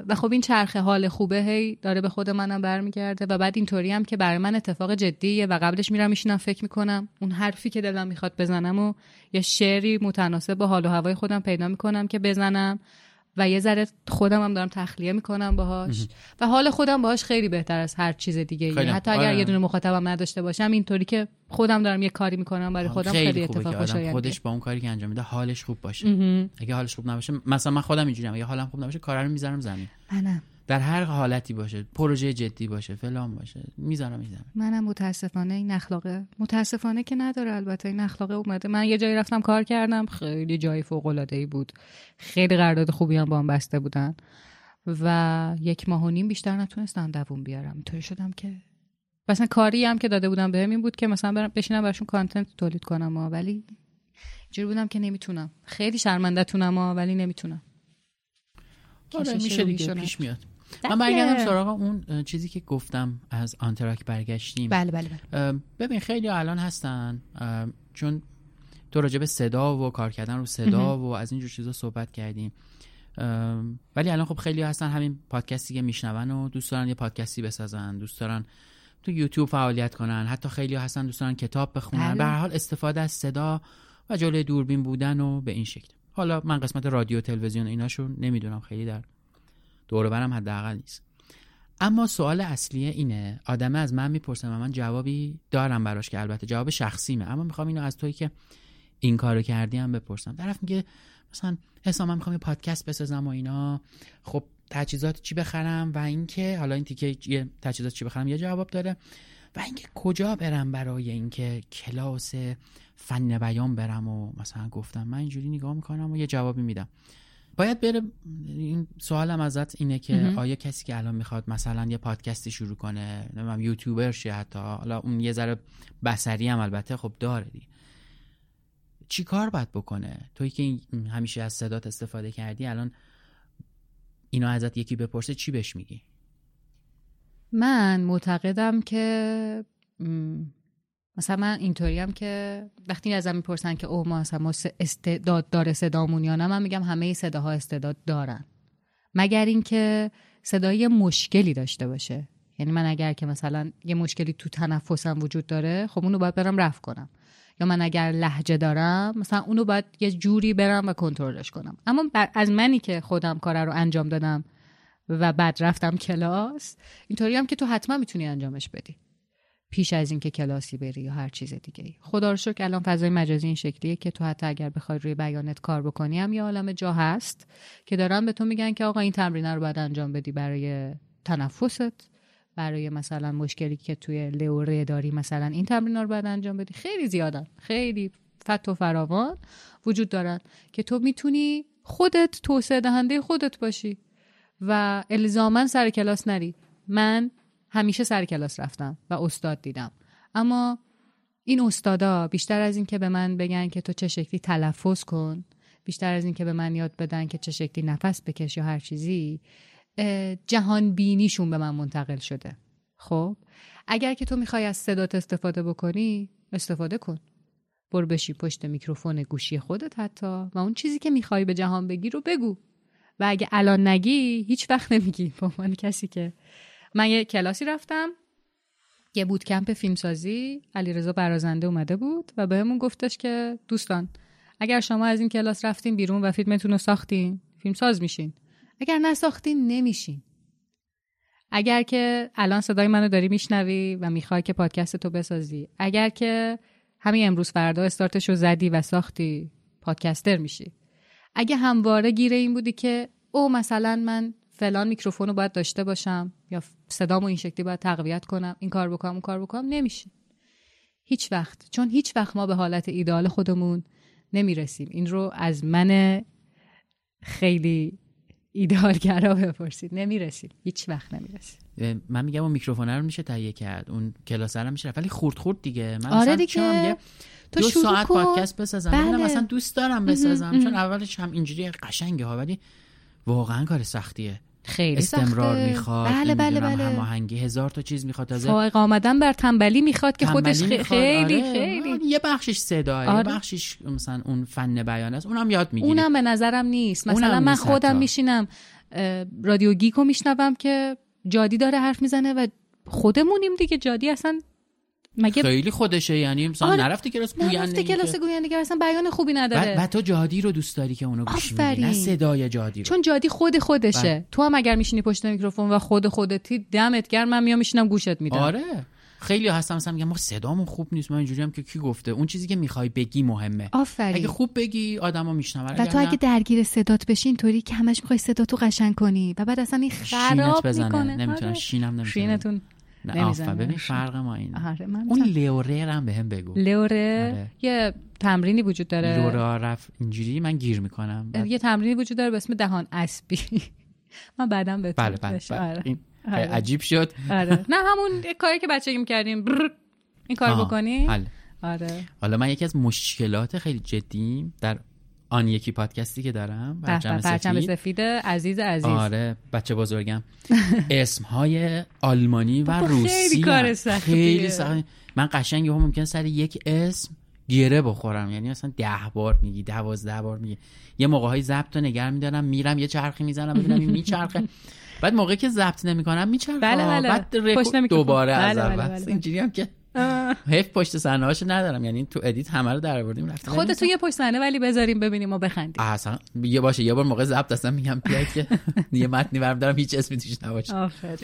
و خب این چرخه حال خوبه هی داره به خود منم برمیگرده. و بعد اینطوری هم که برای من اتفاق جدیه و قبلش میرم میشینم فکر میکنم، اون حرفی که دلم میخواد بزنم و یه شعری متناسب با حال و هوای خودم پیدا میکنم که بزنم و یه ذره خودم هم دارم تخلیه میکنم باهاش و حال خودم باهاش خیلی بهتر از هر چیز دیگه. حتی اگر یه دونه مخاطبم نداشته باشم، اینطوری که خودم دارم یه کاری میکنم برای خودم، خیلی اتفاق خوشایند. خودش با اون کاری که انجام میده حالش خوب باشه. اگه حالش خوب نباشه، مثلا من خودم اینجوریام، اگه حالم خوب نباشه کارا رو میذارم زمین. منم در هر حالتی باشه، پروژه جدی باشه، فلان باشه، میذارم. منم متاسفانه این اخلاق، متاسفانه که نداره البته، این اخلاق اومده. من یه جایی رفتم کار کردم، خیلی جای فوق العاده‌ای بود، خیلی قرارداد خوبی هم با هم بسته بودن و 1.5 ماه بیشتر نتونستم دووم بیارم. اینطوری شدم که مثلا کاری هم که داده بودم بهم این بود که مثلا برم بشینم براشون کانتنت تولید کنم، ولی اینجوری بودم که نمیتونم. خیلی شرمنده تونم ولی نمیتونم. آره میشه دیگه، پیش میاد. من برگردم سراغ اون چیزی که گفتم از آنتراک برگشتیم. بله. ببین خیلی الان هستن، چون تو راجع به صدا و کار کردن رو صدا و از اینجور چیزا صحبت کردیم، ولی الان خب خیلی هستن همین پادکستی که میشنون و دوست دارن یه پادکستی بسازن، دوست دارن تو یوتیوب فعالیت کنن، حتی خیلی هستن دوست دارن کتاب بخونن. به هر حال استفاده از صدا و جلوی دوربین بودن و به این شکل. حالا من قسمت رادیو تلویزیون ایناشو نمیدونم، خیلی در دور و برم حداقل نیست. اما سوال اصلی اینه، آدمه از من میپرسه و من جوابی دارم براش که البته جواب شخصیمه، اما میخوام اینو از تویی که این کارو کردی هم بپرسم. طرف میگه مثلا حسام من میخوام یه پادکست بسازم و اینا، خب تجهیزات چی بخرم و اینکه حالا این تیکه تجهیزات چی بخرم یه جواب داره، و اینکه کجا برم برای اینکه کلاس فن بیان برم و مثلا گفتم من اینجوری نگاه میکنم و یه جوابی میدم. باید بره. این سوالم ازت اینه که آیا کسی که الان میخواد مثلا یه پادکستی شروع کنه، نمیدونم یوتیوبر شه، حتی حالا اون یه ذره بصری هم البته خب داره دیگه، چی کار باید بکنه؟ تویی که همیشه از صدات استفاده کردی، الان اینا ازت یکی بپرسه چی بهش میگی؟ من معتقدم که مثلا من اینطوریم که وقتی ازم میپرسن که اوه ما استعداد داره صدامون یا نه، من میگم همه صداها استعداد دارن، مگر اینکه صدای مشکلی داشته باشه. یعنی من اگر که مثلا یه مشکلی تو تنفسم وجود داره، خب اونو باید برم رفع کنم، یا من اگر لهجه دارم مثلا اونو باید یه جوری برم و کنترلش کنم. اما از منی که خودم کار رو انجام دادم و بعد رفتم کلاس، اینطوری هم که تو حتما میتونی انجامش بدی پیش از اینکه کلاسی بری یا هر چیز دیگه ای. خدا رو شکر الان فضای مجازی این شکلیه که تو حتی اگر بخوای روی بیانت کار بکنی هم یه عالمه جا هست که دارن به تو میگن که آقا این تمرین رو باید انجام بدی برای تنفست، برای مثلا مشکلی که توی لوره داری مثلا این تمرین رو باید انجام بدی. خیلی زیادن، خیلی فت و فراوان وجود دارن که تو میتونی خودت توسعه دهنده خودت باشی و الزاماً سر کلاس نری. من همیشه سر کلاس رفتم و استاد دیدم، اما این استادا بیشتر از این که به من بگن که تو چه شکلی تلفظ کن، بیشتر از این که به من یاد بدن که چه شکلی نفس بکش یا هر چیزی، جهان بینیشون به من منتقل شده. خب اگر که تو میخوای از صدات استفاده بکنی، استفاده کن، برو بشی پشت میکروفون گوشی خودت حتی و اون چیزی که میخوای به جهان بگی رو بگو. و اگه الان نگی هیچ وقت نمیگی. با من کسی که من یه کلاسی رفتم، یه بوتکمپ فیلمسازی، علیرضا برازنده اومده بود و بهمون گفتش که دوستان اگر شما از این کلاس رفتین بیرون و فیلمتون رو ساختین، فیلمساز میشین. اگر نساختین نمیشین. اگر که الان صدای منو داری میشنوی و میخوای که پادکست تو بسازی، اگر که همین امروز فردا استارتشو زدی و ساختی، پادکستر میشی. اگه همواره گیره این بودی که او مثلا من فلان میکروفونو باید داشته باشم یا صدامو این شکلی باید تقویت کنم، این کار بکنم اون کار بکنم، نمیشه هیچ وقت، چون هیچ وقت ما به حالت ایدئال خودمون نمیرسیم. این رو از من خیلی ایدئالگرا بپرسید، نمیرسیم، هیچ وقت نمیرسیم. من میگم اون میکروفون رو میشه تهیه کرد، اون کلاس رو میشه رفت، ولی خورد دیگه. من آره دیگه، تو 2 ساعت پادکست بسازم. بله. من مثلا دوست دارم بسازم، چون اولش هم اینجوری قشنگه ها، ولی واقعا کار سختیه، خیلی استمرار سخته. میخواد بله. هماهنگی، هزار تا چیز میخواد، از فائق آمدن بر تنبلی میخواد که خودش خیلی یه بخشش صداست، یه بخشش مثلا اون فن بیان است، اونم یاد میگیری، اونم به نظرم نیست. مثلا من خودم میشینم رادیو گیکو میشنوم که جادی داره حرف میزنه و خودمونیم دیگه. جادی اصلا مگه خیلی خودشه، یعنی مثلا نرفته کلاس گوینده، نرفته کلاس گوینده که اصلا بیان خوبی نداره. و تو جادی رو دوست داری که اونو گوش میدی، نه صدای جادی رو، چون جادی خود خودشه. تو هم اگر میشینی پشت میکروفون و خود خودتی، دمت گرم، من میام میشینم گوشت میدم. آره خیلی هستم مثلا میگم ما صدامون خوب نیست، من اینجوریام که کی گفته اون چیزی که میخوای بگی مهمه. آفرین. اگه خوب بگی آدما میشنون. و تو اگه درگیر صدات بشی اینطوری که همش میخوای صداتو قشنگ کنی و بعد اصلا این خراب میکنه، نمیتونن شینم نمیتونن. آفا ببین فرق ما اینه. آره اون لوره هم بهم بگو. لوره یه تمرینی وجود داره. لوره رفت اینجوری من گیر میکنم. یه تمرینی وجود داره به اسم دهان اسبی. من بعدم بهت بله. این عجیب شد. آره. نه همون کاری که بچگی می‌کردیم. این کار بکنی؟ آره. حالا من یکی از مشکلات خیلی جدی در آن یکی پادکستی که دارم، پرچم سفید عزیز، آره بچه بزرگم، اسمهای آلمانی و روسی خیلی کار سخته، خیلی سخته. من قشنگ هم ممکنه سر یک اسم گره بخورم، یعنی مثلا 10 بار میگی، 12 بار میگی. یه موقع‌های ضبط نگه می‌دارم، میرم یه چرخی میزنم ببینم این میچرخه، بعد موقعی که ضبط نمی‌کنم میچرخه، بعد دوباره از اول. اینجوری هم که هیچ پشت صحنه هاشو ندارم، یعنی تو ادیت همه رو درآوردیم رفتیم. خودت تو یه پشت صحنه ولی بذاریم ببینیم ما بخندیم. اصلا یه باشه، یه بار موقع ضبط اصلا میگم بیا که یه متنی برام دارم هیچ اسمی توش نباشه. آفرین.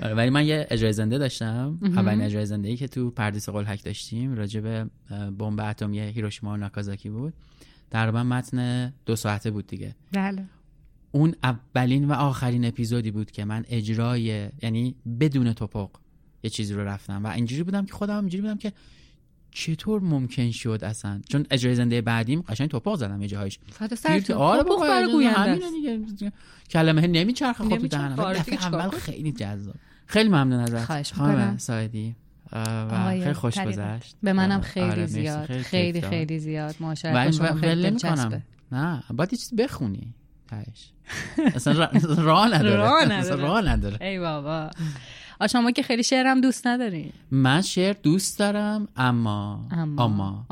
ولی من یه اجرای زنده داشتم، اولین اجرای زنده ای که تو پردیس قلهک داشتیم راجع به بمب اتمی هیروشیما و ناکازاکی بود. تقریبا متن 2 ساعته بود دیگه. بله. اون اولین و آخرین اپیزودی بود که من اجرای، یعنی بدون توپق یه چیزی رو رفتم و اینجوری بودم که خودم اینجوری بودم که چطور ممکن شد اصلا، چون اجرای زنده بعدیم قشنگ توپق زدم یه جاهایش فداست. آره بخور گوینده کلمه نمیچرخه، خب دهنم. دفعه اول خیلی جذاب، خیلی ممنون ازت خانم ساعدی و خیلی خوش گذشت. به منم خیلی زیاد، خیلی خیلی زیاد معاشرت شما خیلی دلچسبه. نه باید یه چیز بخونی تاش. اصلا راه نداره. ای بابا. شما که خیلی شعرم دوست نداری. من شعر دوست دارم اما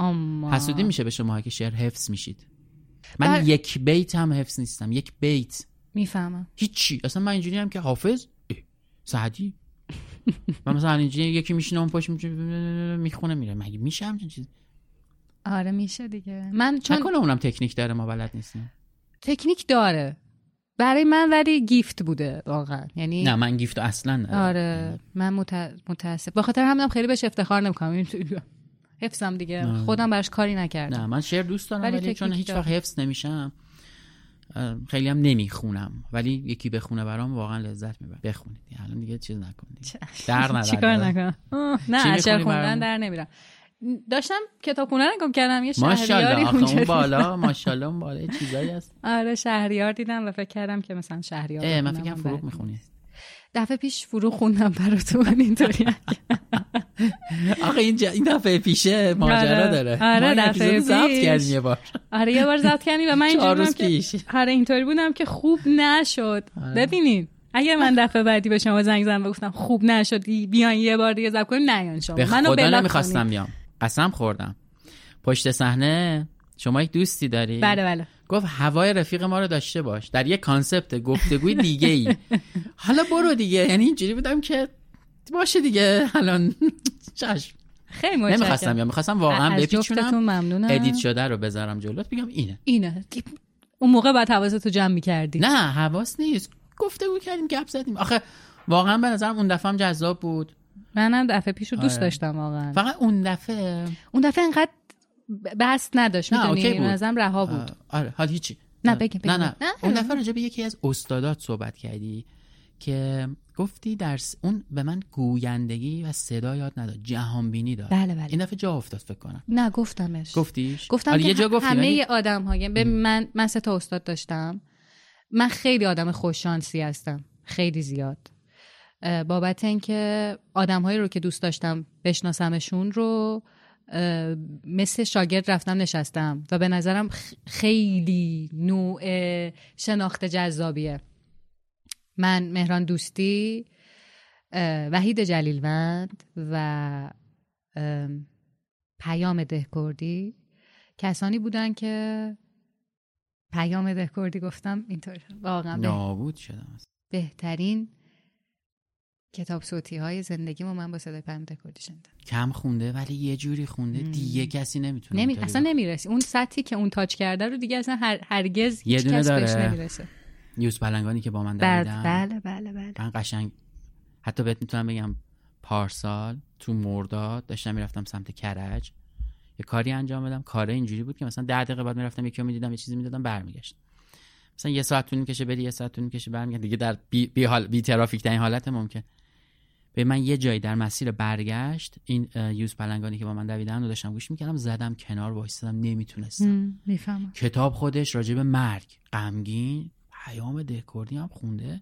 حسودی میشه به شما که شعر حفظ میشید. من یک بیت هم حفظ نیستم. یک بیت میفهمم هیچی. اصلا من اینجوری هم که حافظ سعدی من مثلا اینجوری یکی میشینه اون پشت میخونه میره. مگه میشه همچین چیز؟ آره میشه دیگه. من چون نکنه اونم تکنیک داره ما بلد نیستیم. تکنیک داره برای من ولی گیفت بوده واقعا. یعنی نه من گیفت اصلا نه. آره من متاسف به خاطر همینم خیلی بهش افتخار نمیکنم. حفظم دیگه نه. خودم براش کاری نکردم. نه من شعر دوست دارم ولی چون هیچ وقت حفظ نمیشم خیلی هم نمیخونم، ولی یکی بخونه برام واقعا لذت میبرم. بخونید الان دیگه چیز نکنید در ندارم چیکار نکنم. نه شعر خوندن در نمیرم. داشتم کتابخونه نگم کردم یه شهریاری اونجا بالا ماشاءالله اون بالا چیزایی هست. آره شهریار دیدم و فکر کردم که مثلا شهریار من فکرم فروغ میخونی. دفعه پیش فروغ خوندم براتون اینطوری. آخه این دفعه پیشه ماجرا داره. آره دفعه پیش ضبط کردیم یه بار. آره یه بار ضبط کردیم و من اینجوری که آره اینطوری بودم که خوب نشد. ببینید اگه من دفعه بعدی به شما زنگ زدم و گفتم خوب نشد بیان یه بار دیگه ضبط کنیم نیان شما. منو بلاک می‌خواستم بیام. قسم خوردم پشت صحنه شما یک دوستی داری؟ بله بله. گفت هوای رفیق ما رو داشته باش در یک کانسپت گفتگوی دیگه ای. حالا برو دیگه. یعنی اینجوری بودم که باشه دیگه الان چشم. خیلی متشکرم. نمیخواستم یا میخواستم واقعا بپیچونم ادیت شده رو بذارم جلوت بگم اینه. اون موقع بعد حواستو جمع میکردی. نه حواس نیست گفتگو کردیم گپ زدیم. آخه واقعا به نظرم اون دفعه هم جذاب بود. منم دفعه پیشو دوست داشتم واقعا. فقط اون دفعه انقدر بحث نداشت میدونی نظرم رها بود. آره حال هیچی نه بگیم. نه اون دفعه راجع به یکی از استادات صحبت کردی که گفتی درس اون به من گویندگی و صدا یاد نداد، جهان بینی داد. بله. این دفعه جا افتاد فکر کنم. نه گفتم یه جا گفتم همه آدم‌ها یعنی من سه تا استاد داشتم. من خیلی آدم خوش شانسی هستم خیلی زیاد بابت اینکه آدم‌هایی رو که دوست داشتم بشناسمشون رو مثل شاگرد رفتم نشستم و به نظرم خیلی نوع شناخت جذابیه. من مهران دوستی، وحید جلیلوند و پیام دهکردی کسانی بودن که پیام دهکردی گفتم اینطور واقعا نابود شدم. بهترین کتاب صوتی های زندگیمو من با صدای پیام دهکردی شنیدم. کم خونده ولی یه جوری خونده دیگه کسی نمیتونه اصلا نمیرسه اون سطحی که اون تاچ کرده رو دیگه اصلا هرگز هیچ کس بهش نمیرسه. یوز پلنگانی که با من داشتم بله من قشنگ حتی بهت میتونم بگم پارسال تو مرداد داشتم میرفتم سمت کرج یه کاری انجام بدم. کار اینجوری بود که مثلا 10 دقیقه بعد میرفتم یکی رو میدیدم یه چیزی میدادم برمیگشتم. مثلا یه ساعت طول میکشه بری یه ساعت طول میکشه برمیگردم دیگه در بی ترافیک ترین حالت ممکن. به من یه جایی در مسیر برگشت این یوز پلنگانی که با من دویدن رو داشتم گوش میکردم زدم کنار وایسادم نمیتونستم. میفهمم کتاب خودش راجع به مرگ غمگین پیام دهکردی هم خونده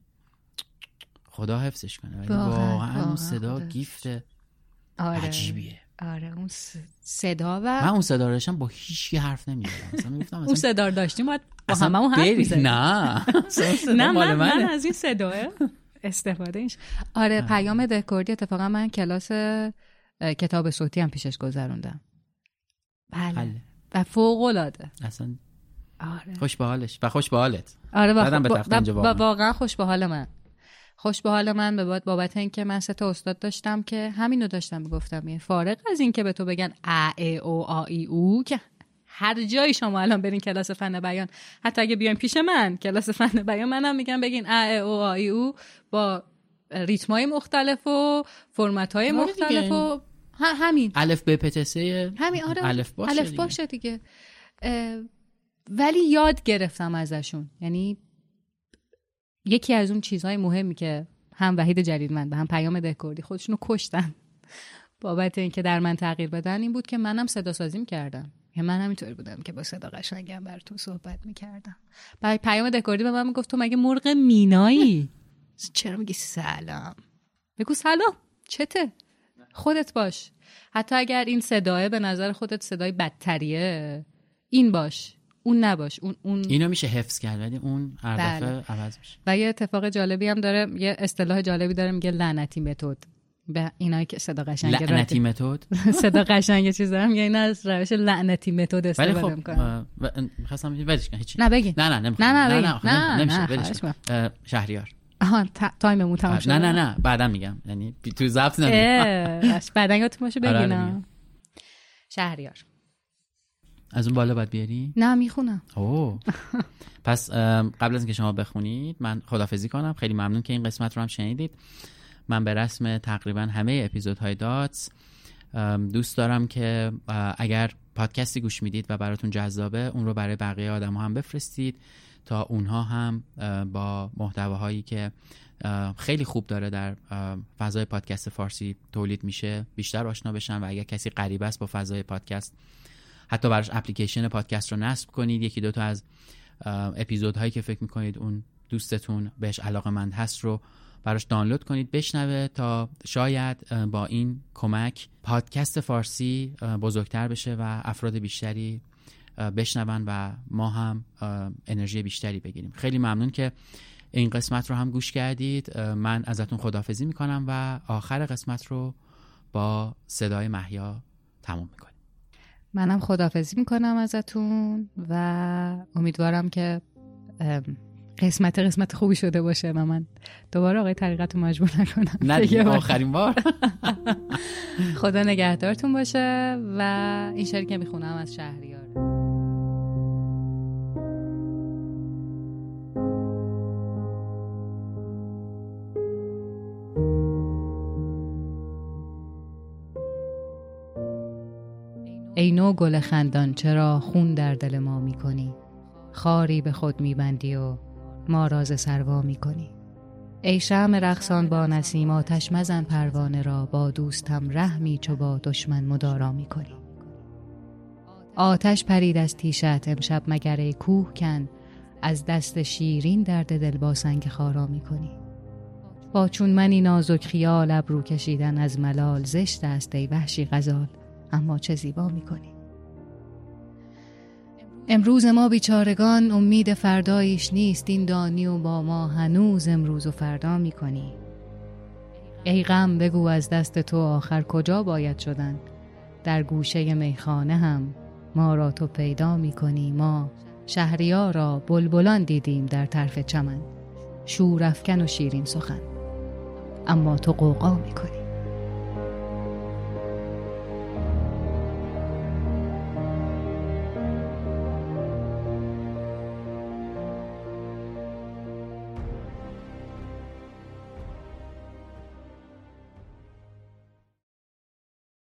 خدا حفظش کنه ولی واقعا اون صدا گیفت عجیبیه. آره اون صدا و من اون صدا داشتم با هیچ حرف نمی‌زدم مثلا میگفتم اون صدا داشتیم بعد با هممون حرف می‌زدیم. نه من از این صدا استفاده اینش. آره پیام دهکردی اتفاقا من کلاس کتاب صوتی هم پیشش گذروندم. بله و فوق‌العاده اصلا. آره خوش به حالش و خوش به حالت. آره واقعا خوش به حال من. خوش به حال من به بابت اینکه من سه تا استاد داشتم که همینو داشتم میگفتم یه فارغ از این که به تو بگن ا ای او آ ای او که هر جایی شما الان برین کلاس فن بیان حتی اگه بیاین پیش من کلاس فن بیان منم میگم بگین ا ای او آ ای او با ریتمای مختلف و فرمت‌های مختلف و همین الف ب پ ت س همین. آره الف باشه دیگه. ولی یاد گرفتم ازشون. یعنی یکی از اون چیزهای مهمی که هم وحید جلیلوند و هم پیام دهکردی خودشونو کشتن بابت اینکه در من تغییر بدن این بود که منم صدا سازی می‌کردم. یعنی من همینطور بودم که با صدا قشنگم براتون صحبت می‌کردم. بعد پیام دهکردی به من میگفت تو مگه مرغ مینایی؟ چرا میگی سلام؟ بگو سلام چته؟ خودت باش. حتی اگر این صداه به نظر خودت صدای بدتریه، این باش، اون نباش. اون اینو میشه حفظ کرد ولی اون هر دفعه عوض میشه. و یه اتفاق جالبی هم داره، یه اصطلاح جالبی داره، میگه لعنتی متد. به اینایی که صدا قشنگ لعنتی متد صدا قشنگ چیز دارم، میگه اینا از روش لعنتی متد استفاده می‌کنن. می‌خواستم ولش کنم، هیچ. نه ولش کن. شهریار. آها تایممون تموم شد. نه بعدم میگم، یعنی تو ضبط نمیگم، بعدن یادتون باشه بگینم. شهریار از اون بالا باید بیاری؟ نه میخونم. اوه پس قبل از اینکه شما بخونید من خداحافظی کنم. خیلی ممنون که این قسمت رو هم شنیدید. من به رسم تقریبا همه اپیزودهای داتس دوست دارم که اگر پادکستی گوش میدید و براتون جذابه، اون رو برای بقیه آدم هم بفرستید تا اونها هم با محتواهایی که خیلی خوب داره در فضای پادکست فارسی تولید میشه بیشتر آشنا بشن. و اگر کسی غریب است با فضای پادکست، حتی براش اپلیکیشن پادکست رو نصب کنید، یکی دوتا از اپیزودهایی که فکر میکنید اون دوستتون بهش علاقه‌مند هست رو براش دانلود کنید بشنوه، تا شاید با این کمک پادکست فارسی بزرگتر بشه و افراد بیشتری بشنون و ما هم انرژی بیشتری بگیریم. خیلی ممنون که این قسمت رو هم گوش کردید. من ازتون خداحافظی میکنم و آخر قسمت رو با صدای محیا تموم میکنم. منم خداحافظی میکنم ازتون و امیدوارم که قسمت خوبی شده باشه. من دوباره آقای طریقت رو مجبور نکنم، نه آخرین بار. خدا نگهدارتون باشه. و این شعری که میخونم از شهریار. ای نو گل خندان چرا خون در دل ما میکنی؟ خاری به خود میبندی و ما راز سروا میکنی. ای شمع رقصان با نسیم آتش مزن پروانه را، با دوستم رحمی چو با دشمن مدارا میکنی. آتش پرید از تیشت امشب مگر ای کوه کن، از دست شیرین درد دل با سنگ خارا میکنی. با چون منی نازک خیال ابرو کشیدن از ملال، زشت است ای وحشی غزال اما چه زیبا میکنی. امروز ما بیچارگان امید فردایش نیست، این دانی و با ما هنوز امروز و فردا میکنی. ای غم بگو از دست تو آخر کجا باید شدن، در گوشه میخانه هم ما را تو پیدا میکنی. ما شهریار را بلبلان دیدیم در طرف چمن، شورافکن و شیرین سخن، اما تو قوقا میکنی.